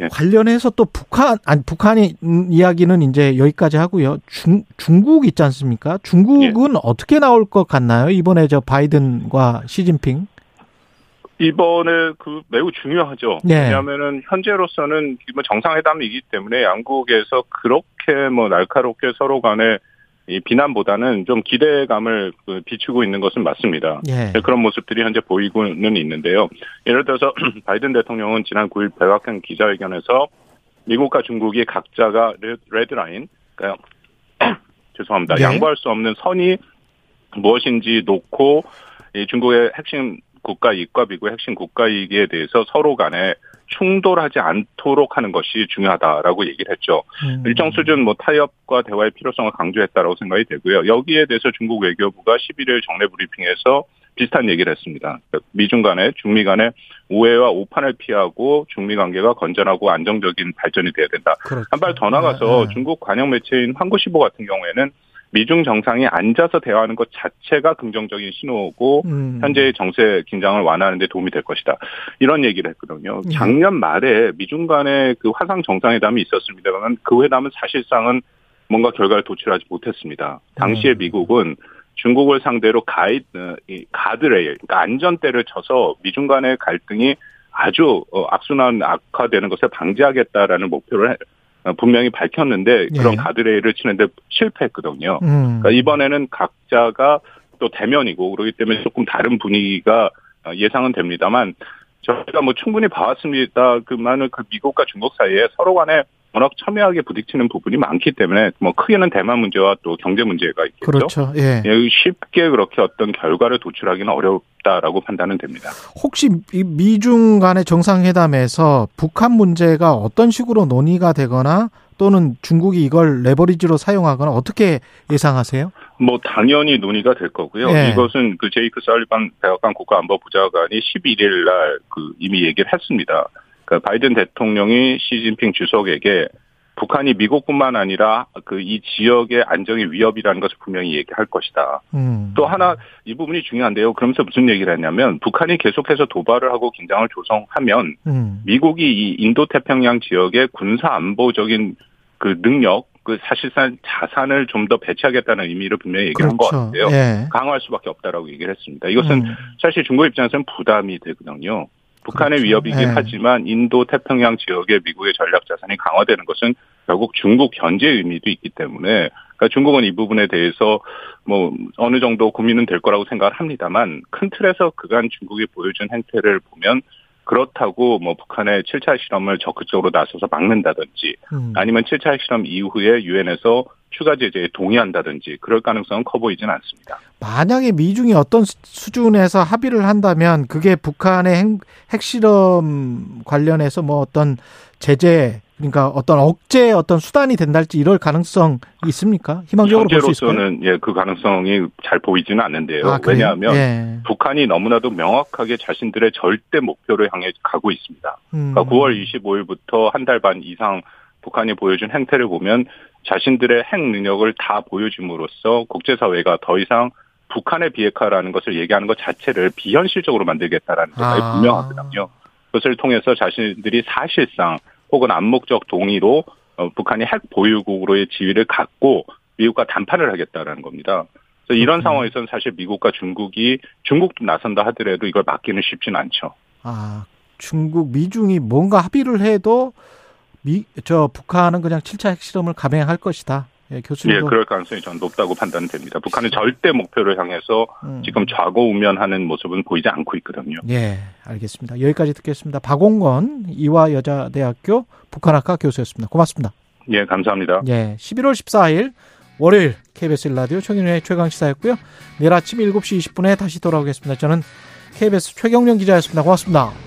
예. 관련해서 또 북한 아니 북한이 이야기는 이제 여기까지 하고요. 중 중국 있지 않습니까? 중국은 예. 어떻게 나올 것 같나요? 이번에 저 바이든과 시진핑 이번에 그 매우 중요하죠. 네. 왜냐하면은 현재로서는 정상회담이기 때문에 양국에서 그렇게 뭐 날카롭게 서로 간의 이 비난보다는 좀 기대감을 비추고 있는 것은 맞습니다. 네. 그런 모습들이 현재 보이고는 있는데요. 예를 들어서 바이든 대통령은 지난 구일 백악현 기자회견에서 미국과 중국이 각자가 레드라인, 그러니까 죄송합니다. 네. 양보할 수 없는 선이 무엇인지 놓고 이 중국의 핵심 국가 이익과 미국의 핵심 국가 이익에 대해서 서로 간에 충돌하지 않도록 하는 것이 중요하다라고 얘기를 했죠. 음. 일정 수준 뭐 타협과 대화의 필요성을 강조했다라고 생각이 되고요. 여기에 대해서 중국 외교부가 십일일 정례 브리핑에서 비슷한 얘기를 했습니다. 미중 간에 중미 간에 오해와 오판을 피하고 중미 관계가 건전하고 안정적인 발전이 돼야 된다. 한 발 더 나가서 네, 네. 중국 관영 매체인 환구시보 같은 경우에는 미중 정상이 앉아서 대화하는 것 자체가 긍정적인 신호고 음. 현재의 정세 긴장을 완화하는 데 도움이 될 것이다. 이런 얘기를 했거든요. 작년 말에 미중 간의 그 화상 정상회담이 있었습니다만 그 회담은 사실상은 뭔가 결과를 도출하지 못했습니다. 당시에 음. 미국은 중국을 상대로 가이드, 가드레일, 그러니까 안전대를 쳐서 미중 간의 갈등이 아주 악순환 악화되는 것을 방지하겠다라는 목표를 했습니다. 분명히 밝혔는데 그런 예. 가드레일을 치는데 실패했거든요. 음. 그러니까 이번에는 각자가 또 대면이고 그렇기 때문에 조금 다른 분위기가 예상은 됩니다만 저희가 뭐 충분히 봐왔습니다. 그만은 그 미국과 중국 사이에 서로 간에 워낙 첨예하게 부딪히는 부분이 많기 때문에 뭐 크게는 대만 문제와 또 경제 문제가 있겠죠. 그렇죠. 예. 쉽게 그렇게 어떤 결과를 도출하기는 어렵다라고 판단은 됩니다. 혹시 미중 간의 정상회담에서 북한 문제가 어떤 식으로 논의가 되거나 또는 중국이 이걸 레버리지로 사용하거나 어떻게 예상하세요? 뭐 당연히 논의가 될 거고요. 예. 이것은 그 제이크 설리번 백악관 국가안보부차관이 십일일 날 그 이미 얘기를 했습니다. 그 바이든 대통령이 시진핑 주석에게 북한이 미국뿐만 아니라 그 이 지역의 안정의 위협이라는 것을 분명히 얘기할 것이다. 음. 또 하나 이 부분이 중요한데요. 그러면서 무슨 얘기를 했냐면 북한이 계속해서 도발을 하고 긴장을 조성하면 음. 미국이 이 인도태평양 지역의 군사 안보적인 그 능력, 그 사실상 자산을 좀 더 배치하겠다는 의미로 분명히 얘기한 그렇죠. 것 같아요. 예. 강화할 수밖에 없다라고 얘기를 했습니다. 이것은 음. 사실 중국 입장에서는 부담이 되거든요. 북한의 그렇죠. 위협이긴 예. 하지만 인도 태평양 지역의 미국의 전략 자산이 강화되는 것은 결국 중국 견제의 의미도 있기 때문에 그러니까 중국은 이 부분에 대해서 뭐 어느 정도 고민은 될 거라고 생각을 합니다만 큰 틀에서 그간 중국이 보여준 행태를 보면 그렇다고 뭐 북한의 칠 차 실험을 적극적으로 나서서 막는다든지 음. 아니면 칠 차 실험 이후에 유엔에서 추가 제재에 동의한다든지 그럴 가능성은 커 보이진 않습니다. 만약에 미중이 어떤 수준에서 합의를 한다면 그게 북한의 핵실험 관련해서 뭐 어떤 제재 그러니까 어떤 억제 어떤 수단이 된다 할지 이럴 가능성 있습니까? 희망적으로 볼 수 있을까요? 현재로서는 예, 그 가능성이 잘 보이지는 않는데요. 아, 왜냐하면 예. 북한이 너무나도 명확하게 자신들의 절대 목표를 향해 가고 있습니다. 음. 그러니까 구월 이십오일부터 한 달 반 이상 북한이 보여준 행태를 보면 자신들의 핵 능력을 다 보여줌으로써 국제사회가 더 이상 북한의 비핵화라는 것을 얘기하는 것 자체를 비현실적으로 만들겠다라는 게 아. 분명하거든요. 그것을 통해서 자신들이 사실상 혹은 암묵적 동의로 북한이 핵 보유국으로의 지위를 갖고 미국과 담판을 하겠다라는 겁니다. 그래서 이런 음. 상황에서는 사실 미국과 중국이 중국도 나선다 하더라도 이걸 막기는 쉽진 않죠. 아, 중국, 미중이 뭔가 합의를 해도 미, 저 북한은 그냥 칠 차 핵실험을 감행할 것이다. 예, 교수님. 예, 그럴 가능성이 전 높다고 판단됩니다. 북한은 절대 목표를 향해서 음. 지금 좌고우면하는 모습은 보이지 않고 있거든요. 예, 알겠습니다. 여기까지 듣겠습니다. 박홍권 이화여자대학교 북한학과 교수였습니다. 고맙습니다. 예, 감사합니다. 예, 십일월 십사일 월요일 케이비에스 일 라디오 최경련의 최강시사였고요. 내일 아침 일곱시 이십분에 다시 돌아오겠습니다. 저는 케이비에스 최경련 기자였습니다. 고맙습니다.